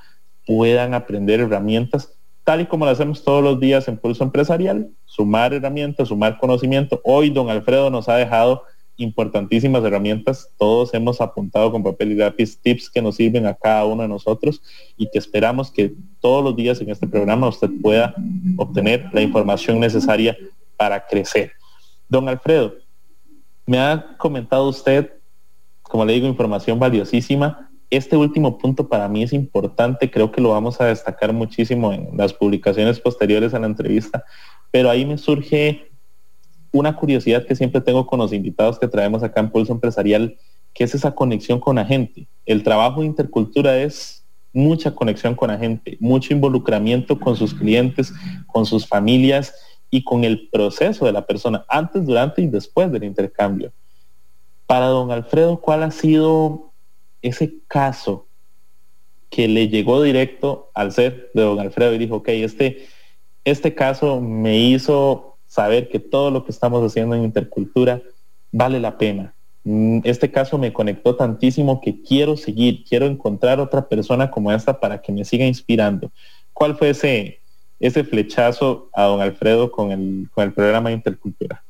puedan aprender herramientas, tal y como lo hacemos todos los días en Pulso Empresarial, sumar herramientas, sumar conocimiento. Hoy don Alfredo nos ha dejado importantísimas herramientas, todos hemos apuntado con papel y lápiz tips que nos sirven a cada uno de nosotros y que esperamos que todos los días en este programa usted pueda obtener la información necesaria para crecer. Don Alfredo, me ha comentado usted, como le digo, información valiosísima. Este último punto para mí es importante, creo que lo vamos a destacar muchísimo en las publicaciones posteriores a la entrevista, pero ahí me surge una curiosidad que siempre tengo con los invitados que traemos acá en Pulso Empresarial, que es esa conexión con la gente. El trabajo de Intercultura es mucha conexión con la gente, mucho involucramiento con sus clientes, con sus familias y con el proceso de la persona, antes, durante y después del intercambio. Para don Alfredo, ¿cuál ha sido ese caso que le llegó directo al ser de don Alfredo y dijo, ok, este, este caso me hizo saber que todo lo que estamos haciendo en Intercultura vale la pena? Este caso me conectó tantísimo que quiero seguir, quiero encontrar otra persona como esta para que me siga inspirando. ¿Cuál fue ese, ese flechazo a don Alfredo con el, con el programa de Intercultura?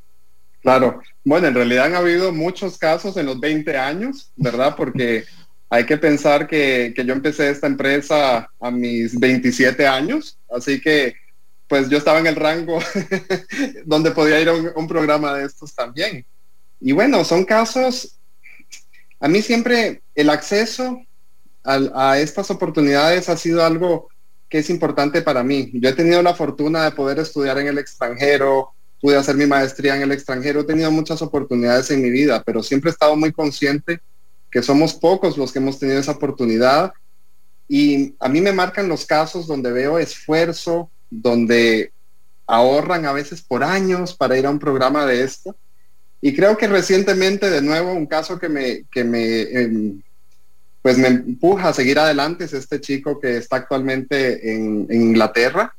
Claro, bueno, en realidad han habido muchos casos en los veinte años, ¿verdad? Porque hay que pensar que, que yo empecé esta empresa a mis veintisiete años, así que pues yo estaba en el rango donde podía ir a un, un programa de estos también. Y bueno, son casos, a mí siempre el acceso a, a estas oportunidades ha sido algo que es importante para mí. Yo he tenido la fortuna de poder estudiar en el extranjero, pude hacer mi maestría en el extranjero, he tenido muchas oportunidades en mi vida, pero siempre he estado muy consciente que somos pocos los que hemos tenido esa oportunidad, y a mí me marcan los casos donde veo esfuerzo, donde ahorran a veces por años para ir a un programa de esto. Y creo que recientemente, de nuevo, un caso que me, que me eh, pues me empuja a seguir adelante es este chico que está actualmente en, en Inglaterra.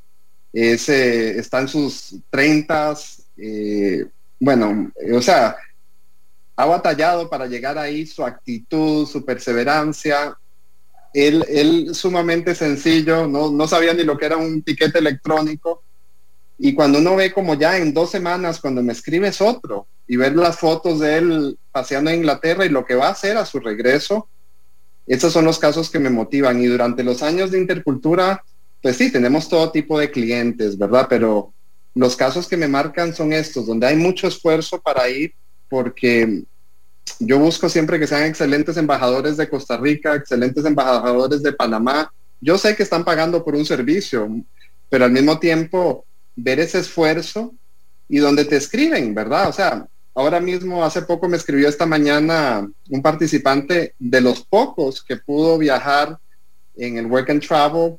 Es, eh, está en sus treintas, eh, bueno, o sea, ha batallado para llegar ahí, su actitud, su perseverancia. Él, él sumamente sencillo, no, no sabía ni lo que era un tiquete electrónico, y cuando uno ve como ya en dos semanas cuando me escribes otro y ver las fotos de él paseando en Inglaterra y lo que va a hacer a su regreso, esos son los casos que me motivan. Y durante los años de Intercultura, pues sí, tenemos todo tipo de clientes, ¿verdad? Pero los casos que me marcan son estos, donde hay mucho esfuerzo para ir, porque yo busco siempre que sean excelentes embajadores de Costa Rica, excelentes embajadores de Panamá. Yo sé que están pagando por un servicio, pero al mismo tiempo ver ese esfuerzo y donde te escriben, ¿verdad? O sea, ahora mismo, hace poco me escribió esta mañana un participante de los pocos que pudo viajar en el Work and Travel,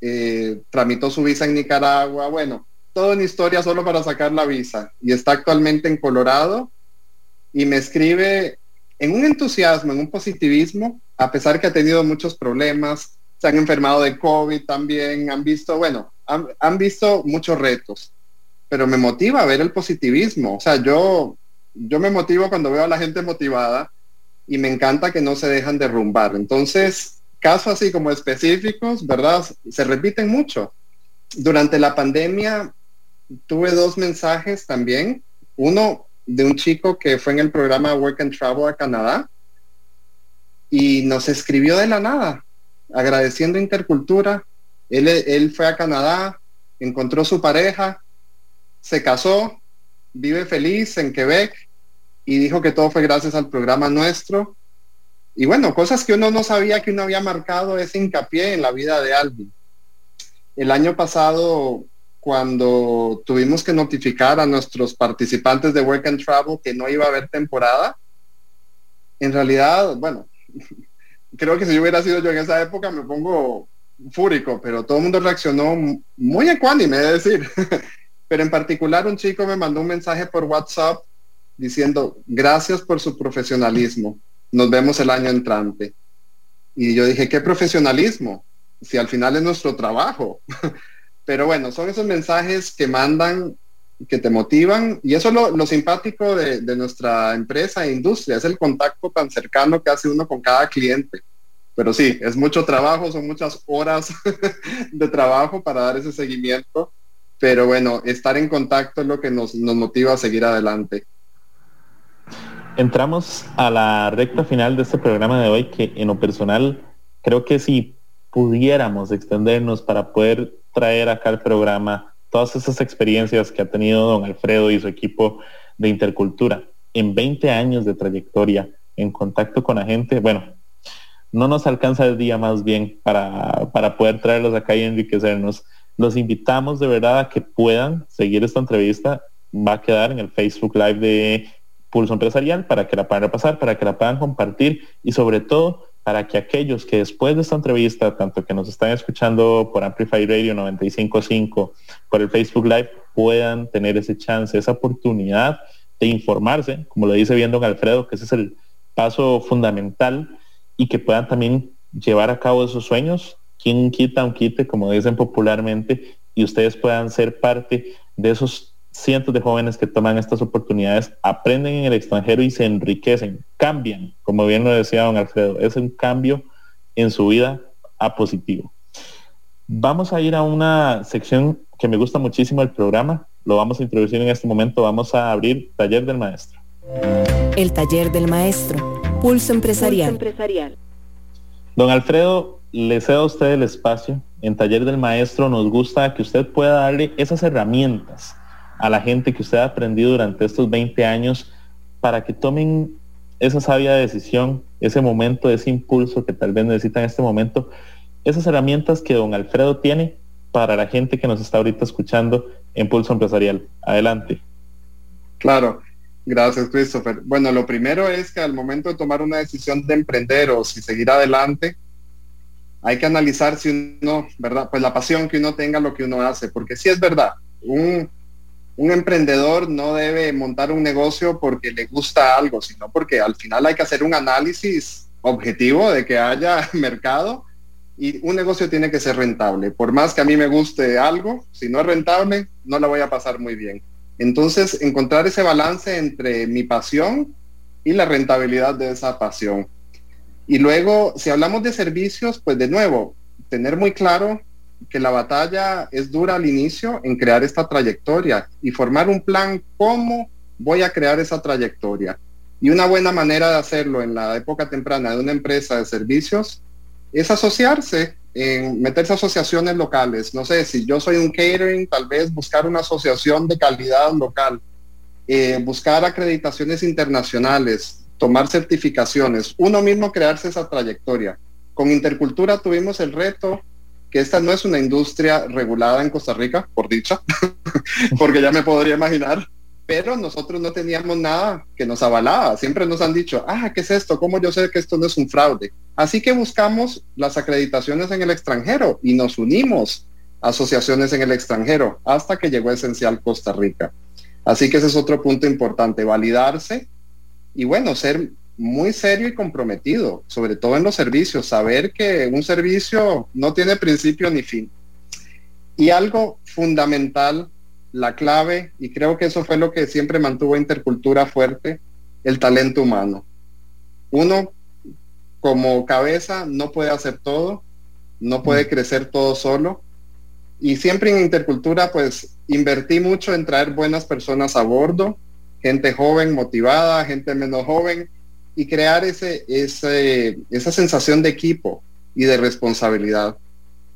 eh, tramitó su visa en Nicaragua, bueno, todo en historia solo para sacar la visa, y está actualmente en Colorado, y me escribe en un entusiasmo, en un positivismo, a pesar que ha tenido muchos problemas, se han enfermado de COVID también, han visto, bueno, han, han visto muchos retos, pero me motiva a ver el positivismo. O sea, yo, yo me motivo cuando veo a la gente motivada, y me encanta que no se dejan derrumbar. Entonces, casos así como específicos, ¿verdad?, se repiten mucho. Durante la pandemia tuve dos mensajes también, uno de un chico que fue en el programa Work and Travel a Canadá, y nos escribió de la nada, agradeciendo Intercultura. Él, él fue a Canadá, encontró su pareja, se casó, vive feliz en Quebec, y dijo que todo fue gracias al programa nuestro. Y bueno, cosas que uno no sabía que uno había marcado ese hincapié en la vida de alguien. El año pasado, cuando tuvimos que notificar a nuestros participantes de Work and Travel que no iba a haber temporada, en realidad, bueno, creo que si yo hubiera sido yo en esa época me pongo fúrico, pero todo el mundo reaccionó muy ecuánime, es decir... Pero en particular un chico me mandó un mensaje por WhatsApp diciendo: gracias por su profesionalismo, nos vemos el año entrante. Y yo dije, ¿qué profesionalismo? Si al final es nuestro trabajo. Pero bueno, son esos mensajes que mandan, que te motivan, y eso es lo, lo simpático de, de nuestra empresa e industria, es el contacto tan cercano que hace uno con cada cliente. Pero sí, es mucho trabajo, son muchas horas de trabajo para dar ese seguimiento. Pero bueno, estar en contacto es lo que nos, nos motiva a seguir adelante. Entramos a la recta final de este programa de hoy, que en lo personal creo que si pudiéramos extendernos para poder traer acá al programa todas esas experiencias que ha tenido don Alfredo y su equipo de Intercultura en veinte años de trayectoria en contacto con la gente, bueno, no nos alcanza el día más bien para, para poder traerlos acá y enriquecernos. Los invitamos de verdad a que puedan seguir esta entrevista. Va a quedar en el Facebook Live de Pulso Empresarial para que la puedan repasar, para que la puedan compartir, y sobre todo para que aquellos que después de esta entrevista, tanto que nos están escuchando por Amplify Radio noventa y cinco punto cinco, por el Facebook Live, puedan tener ese chance, esa oportunidad de informarse, como lo dice bien don Alfredo, que ese es el paso fundamental, y que puedan también llevar a cabo esos sueños. Quien quita un quite, como dicen popularmente, y ustedes puedan ser parte de esos cientos de jóvenes que toman estas oportunidades, aprenden en el extranjero y se enriquecen, cambian, como bien lo decía don Alfredo, es un cambio en su vida a positivo. Vamos a ir a una sección que me gusta muchísimo del programa, lo vamos a introducir en este momento, vamos a abrir Taller del Maestro. El Taller del Maestro, Pulso Empresarial. Pulso Empresarial. Don Alfredo, le cedo a usted el espacio. En Taller del Maestro nos gusta que usted pueda darle esas herramientas a la gente que usted ha aprendido durante estos veinte años para que tomen esa sabia decisión, ese momento, ese impulso que tal vez necesitan en este momento, esas herramientas que don Alfredo tiene para la gente que nos está ahorita escuchando en Pulso Empresarial. Adelante. Claro. Gracias, Christopher. Bueno, lo primero es que al momento de tomar una decisión de emprender o si seguir adelante, hay que analizar si uno, ¿verdad?, pues la pasión que uno tenga, lo que uno hace, porque sí es verdad, un, un emprendedor no debe montar un negocio porque le gusta algo, sino porque al final hay que hacer un análisis objetivo de que haya mercado, y un negocio tiene que ser rentable. Por más que a mí me guste algo, si no es rentable, no la voy a pasar muy bien. Entonces, encontrar ese balance entre mi pasión y la rentabilidad de esa pasión. Y luego, si hablamos de servicios, pues de nuevo, tener muy claro que la batalla es dura al inicio en crear esta trayectoria y formar un plan, cómo voy a crear esa trayectoria. Y una buena manera de hacerlo en la época temprana de una empresa de servicios es asociarse, en meterse a asociaciones locales. No sé, si yo soy un catering, tal vez buscar una asociación de calidad local eh, buscar acreditaciones internacionales, tomar certificaciones, uno mismo crearse esa trayectoria. Con Intercultura tuvimos el reto, que esta no es una industria regulada en Costa Rica, por dicha, porque ya me podría imaginar, pero nosotros no teníamos nada que nos avalaba. Siempre nos han dicho, ah, ¿qué es esto? ¿Cómo yo sé que esto no es un fraude? Así que buscamos las acreditaciones en el extranjero y nos unimos a asociaciones en el extranjero hasta que llegó Esencial Costa Rica. Así que ese es otro punto importante, validarse y, bueno, ser muy serio y comprometido, sobre todo en los servicios, saber que un servicio no tiene principio ni fin. Y algo fundamental, la clave, y creo que eso fue lo que siempre mantuvo Intercultura fuerte, el talento humano. Uno, como cabeza, no puede hacer todo, no puede crecer todo solo, y siempre en Intercultura, pues, invertí mucho en traer buenas personas a bordo, gente joven, motivada, gente menos joven, y crear ese, ese, esa sensación de equipo y de responsabilidad.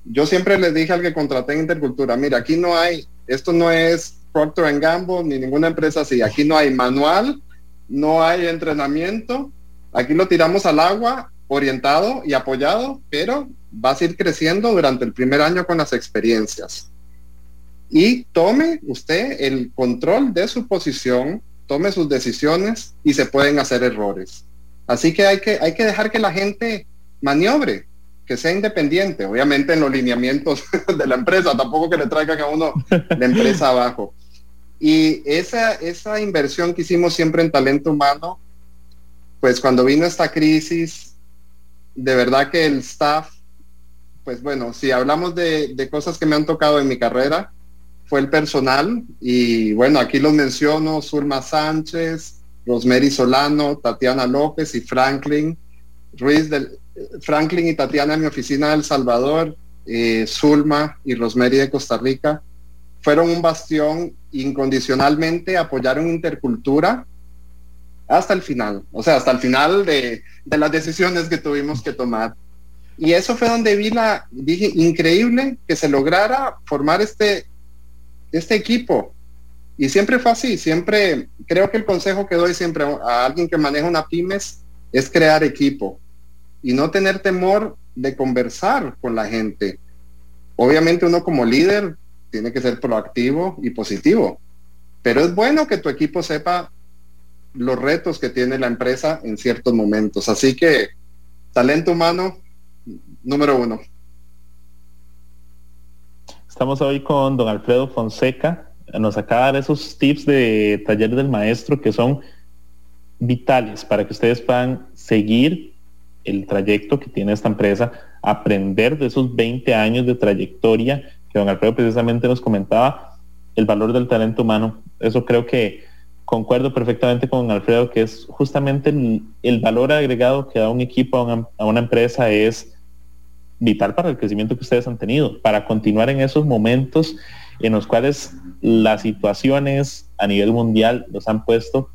Yo siempre les dije al que contraté en Intercultura, mira, aquí no hay... Esto no es Procter and Gamble ni ninguna empresa así. Aquí no hay manual, no hay entrenamiento. Aquí lo tiramos al agua, orientado y apoyado, pero vas a ir creciendo durante el primer año con las experiencias. Y tome usted el control de su posición, tome sus decisiones y se pueden hacer errores. Así que hay que, hay que dejar que la gente maniobre, que sea independiente, obviamente en los lineamientos de la empresa, tampoco que le traigan a uno la empresa abajo. Y esa, esa inversión que hicimos siempre en talento humano, pues cuando vino esta crisis, de verdad que el staff, pues bueno, si hablamos de, de cosas que me han tocado en mi carrera, fue el personal, y bueno, aquí los menciono, Surma Sánchez, Rosmeri Solano, Tatiana López y Franklin Ruiz del... Franklin y Tatiana en mi oficina de El Salvador, eh, Zulma y Rosmeri de Costa Rica, fueron un bastión, incondicionalmente apoyaron Intercultura hasta el final, o sea, hasta el final de, de las decisiones que tuvimos que tomar. Y eso fue donde vi la, dije, increíble que se lograra formar este, este equipo. Y siempre fue así, siempre, creo que el consejo que doy siempre a alguien que maneja una pymes es crear equipo. Y no tener temor de conversar con la gente. Obviamente uno como líder tiene que ser proactivo y positivo, pero es bueno que tu equipo sepa los retos que tiene la empresa en ciertos momentos. Así que talento humano número uno. Estamos hoy con don Alfredo Fonseca. Nos acaba de dar esos tips de taller del maestro que son vitales para que ustedes puedan seguir el trayecto que tiene esta empresa, aprender de esos veinte años de trayectoria que don Alfredo precisamente nos comentaba, el valor del talento humano. Eso creo que concuerdo perfectamente con don Alfredo, que es justamente el, el valor agregado que da un equipo a una, a una empresa, es vital para el crecimiento que ustedes han tenido, para continuar en esos momentos en los cuales las situaciones a nivel mundial los han puesto,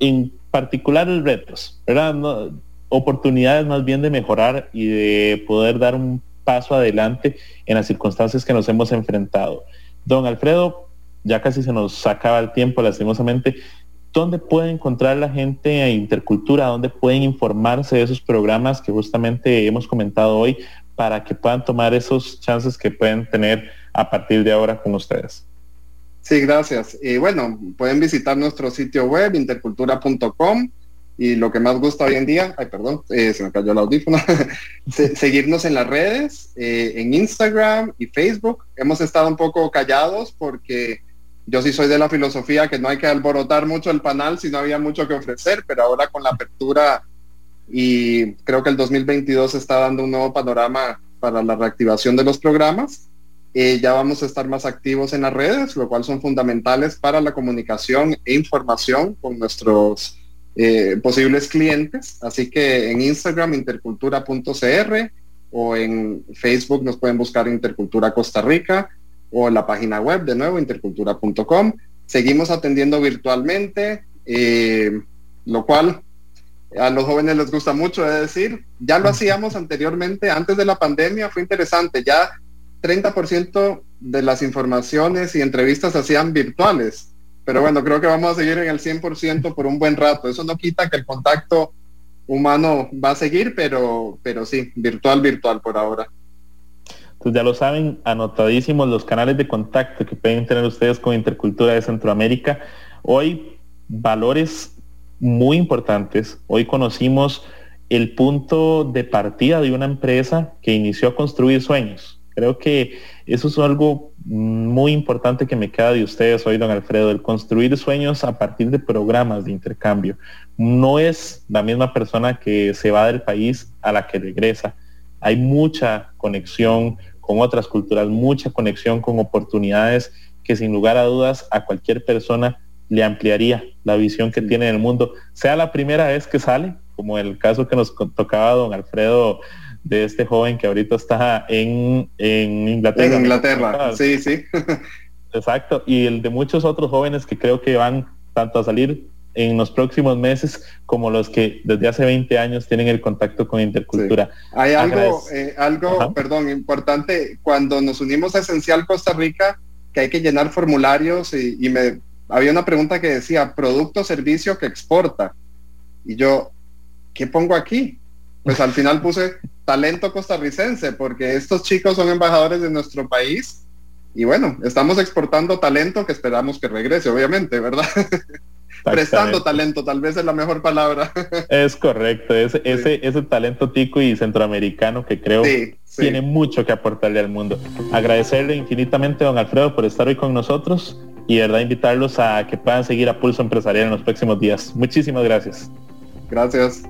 en particular retos, ¿verdad? No, oportunidades más bien de mejorar y de poder dar un paso adelante en las circunstancias que nos hemos enfrentado. Don Alfredo, ya casi se nos acaba el tiempo, lastimosamente. ¿Dónde puede encontrar la gente a Intercultura? ¿Dónde pueden informarse de esos programas que justamente hemos comentado hoy para que puedan tomar esos chances que pueden tener a partir de ahora con ustedes? Sí, gracias. Y bueno, pueden visitar nuestro sitio web, intercultura punto com. Y lo que más gusta hoy en día, ay perdón, eh, se me cayó el audífono, se, seguirnos en las redes, eh, en Instagram y Facebook. Hemos estado un poco callados porque yo sí soy de la filosofía que no hay que alborotar mucho el panal si no había mucho que ofrecer, pero ahora con la apertura, y creo que el dos mil veintidós está dando un nuevo panorama para la reactivación de los programas, eh, ya vamos a estar más activos en las redes, lo cual son fundamentales para la comunicación e información con nuestros Eh, posibles clientes. Así que en Instagram intercultura punto c r, o en Facebook nos pueden buscar Intercultura Costa Rica, o la página web, de nuevo, intercultura punto com. Seguimos atendiendo virtualmente, eh, lo cual a los jóvenes les gusta mucho, es decir, ya lo hacíamos anteriormente, antes de la pandemia. Fue interesante, ya treinta por ciento de las informaciones y entrevistas se hacían virtuales, Pero bueno, creo que vamos a seguir en el cien por ciento por un buen rato. Eso no quita que el contacto humano va a seguir, pero, pero sí, virtual, virtual por ahora. Pues ya lo saben, anotadísimos los canales de contacto que pueden tener ustedes con Intercultura de Centroamérica. Hoy, valores muy importantes. Hoy conocimos el punto de partida de una empresa que inició a construir sueños. Creo que eso es algo muy importante que me queda de ustedes hoy, don Alfredo, el construir sueños a partir de programas de intercambio. No es la misma persona que se va del país a la que regresa. Hay mucha conexión con otras culturas, mucha conexión con oportunidades que sin lugar a dudas a cualquier persona le ampliaría la visión que tiene del mundo, sea la primera vez que sale, como el caso que nos tocaba don Alfredo, de este joven que ahorita está en, en Inglaterra. En Inglaterra, sí, sí. Exacto, y el de muchos otros jóvenes que creo que van tanto a salir en los próximos meses como los que desde hace veinte años tienen el contacto con Intercultura. Sí. Hay algo, eh, algo Ajá. perdón, importante, cuando nos unimos a Esencial Costa Rica, que hay que llenar formularios y, y me había una pregunta que decía, producto o servicio que exporta. Y yo, ¿qué pongo aquí? Pues al final puse talento costarricense, porque estos chicos son embajadores de nuestro país y bueno, estamos exportando talento que esperamos que regrese, obviamente, ¿verdad? Prestando talento, tal vez es la mejor palabra. Es correcto, ese, sí. ese, ese talento tico y centroamericano que creo sí, sí. tiene mucho que aportarle al mundo. Agradecerle infinitamente, don Alfredo, por estar hoy con nosotros y de verdad invitarlos a que puedan seguir a Pulso Empresarial en los próximos días. Muchísimas gracias. Gracias.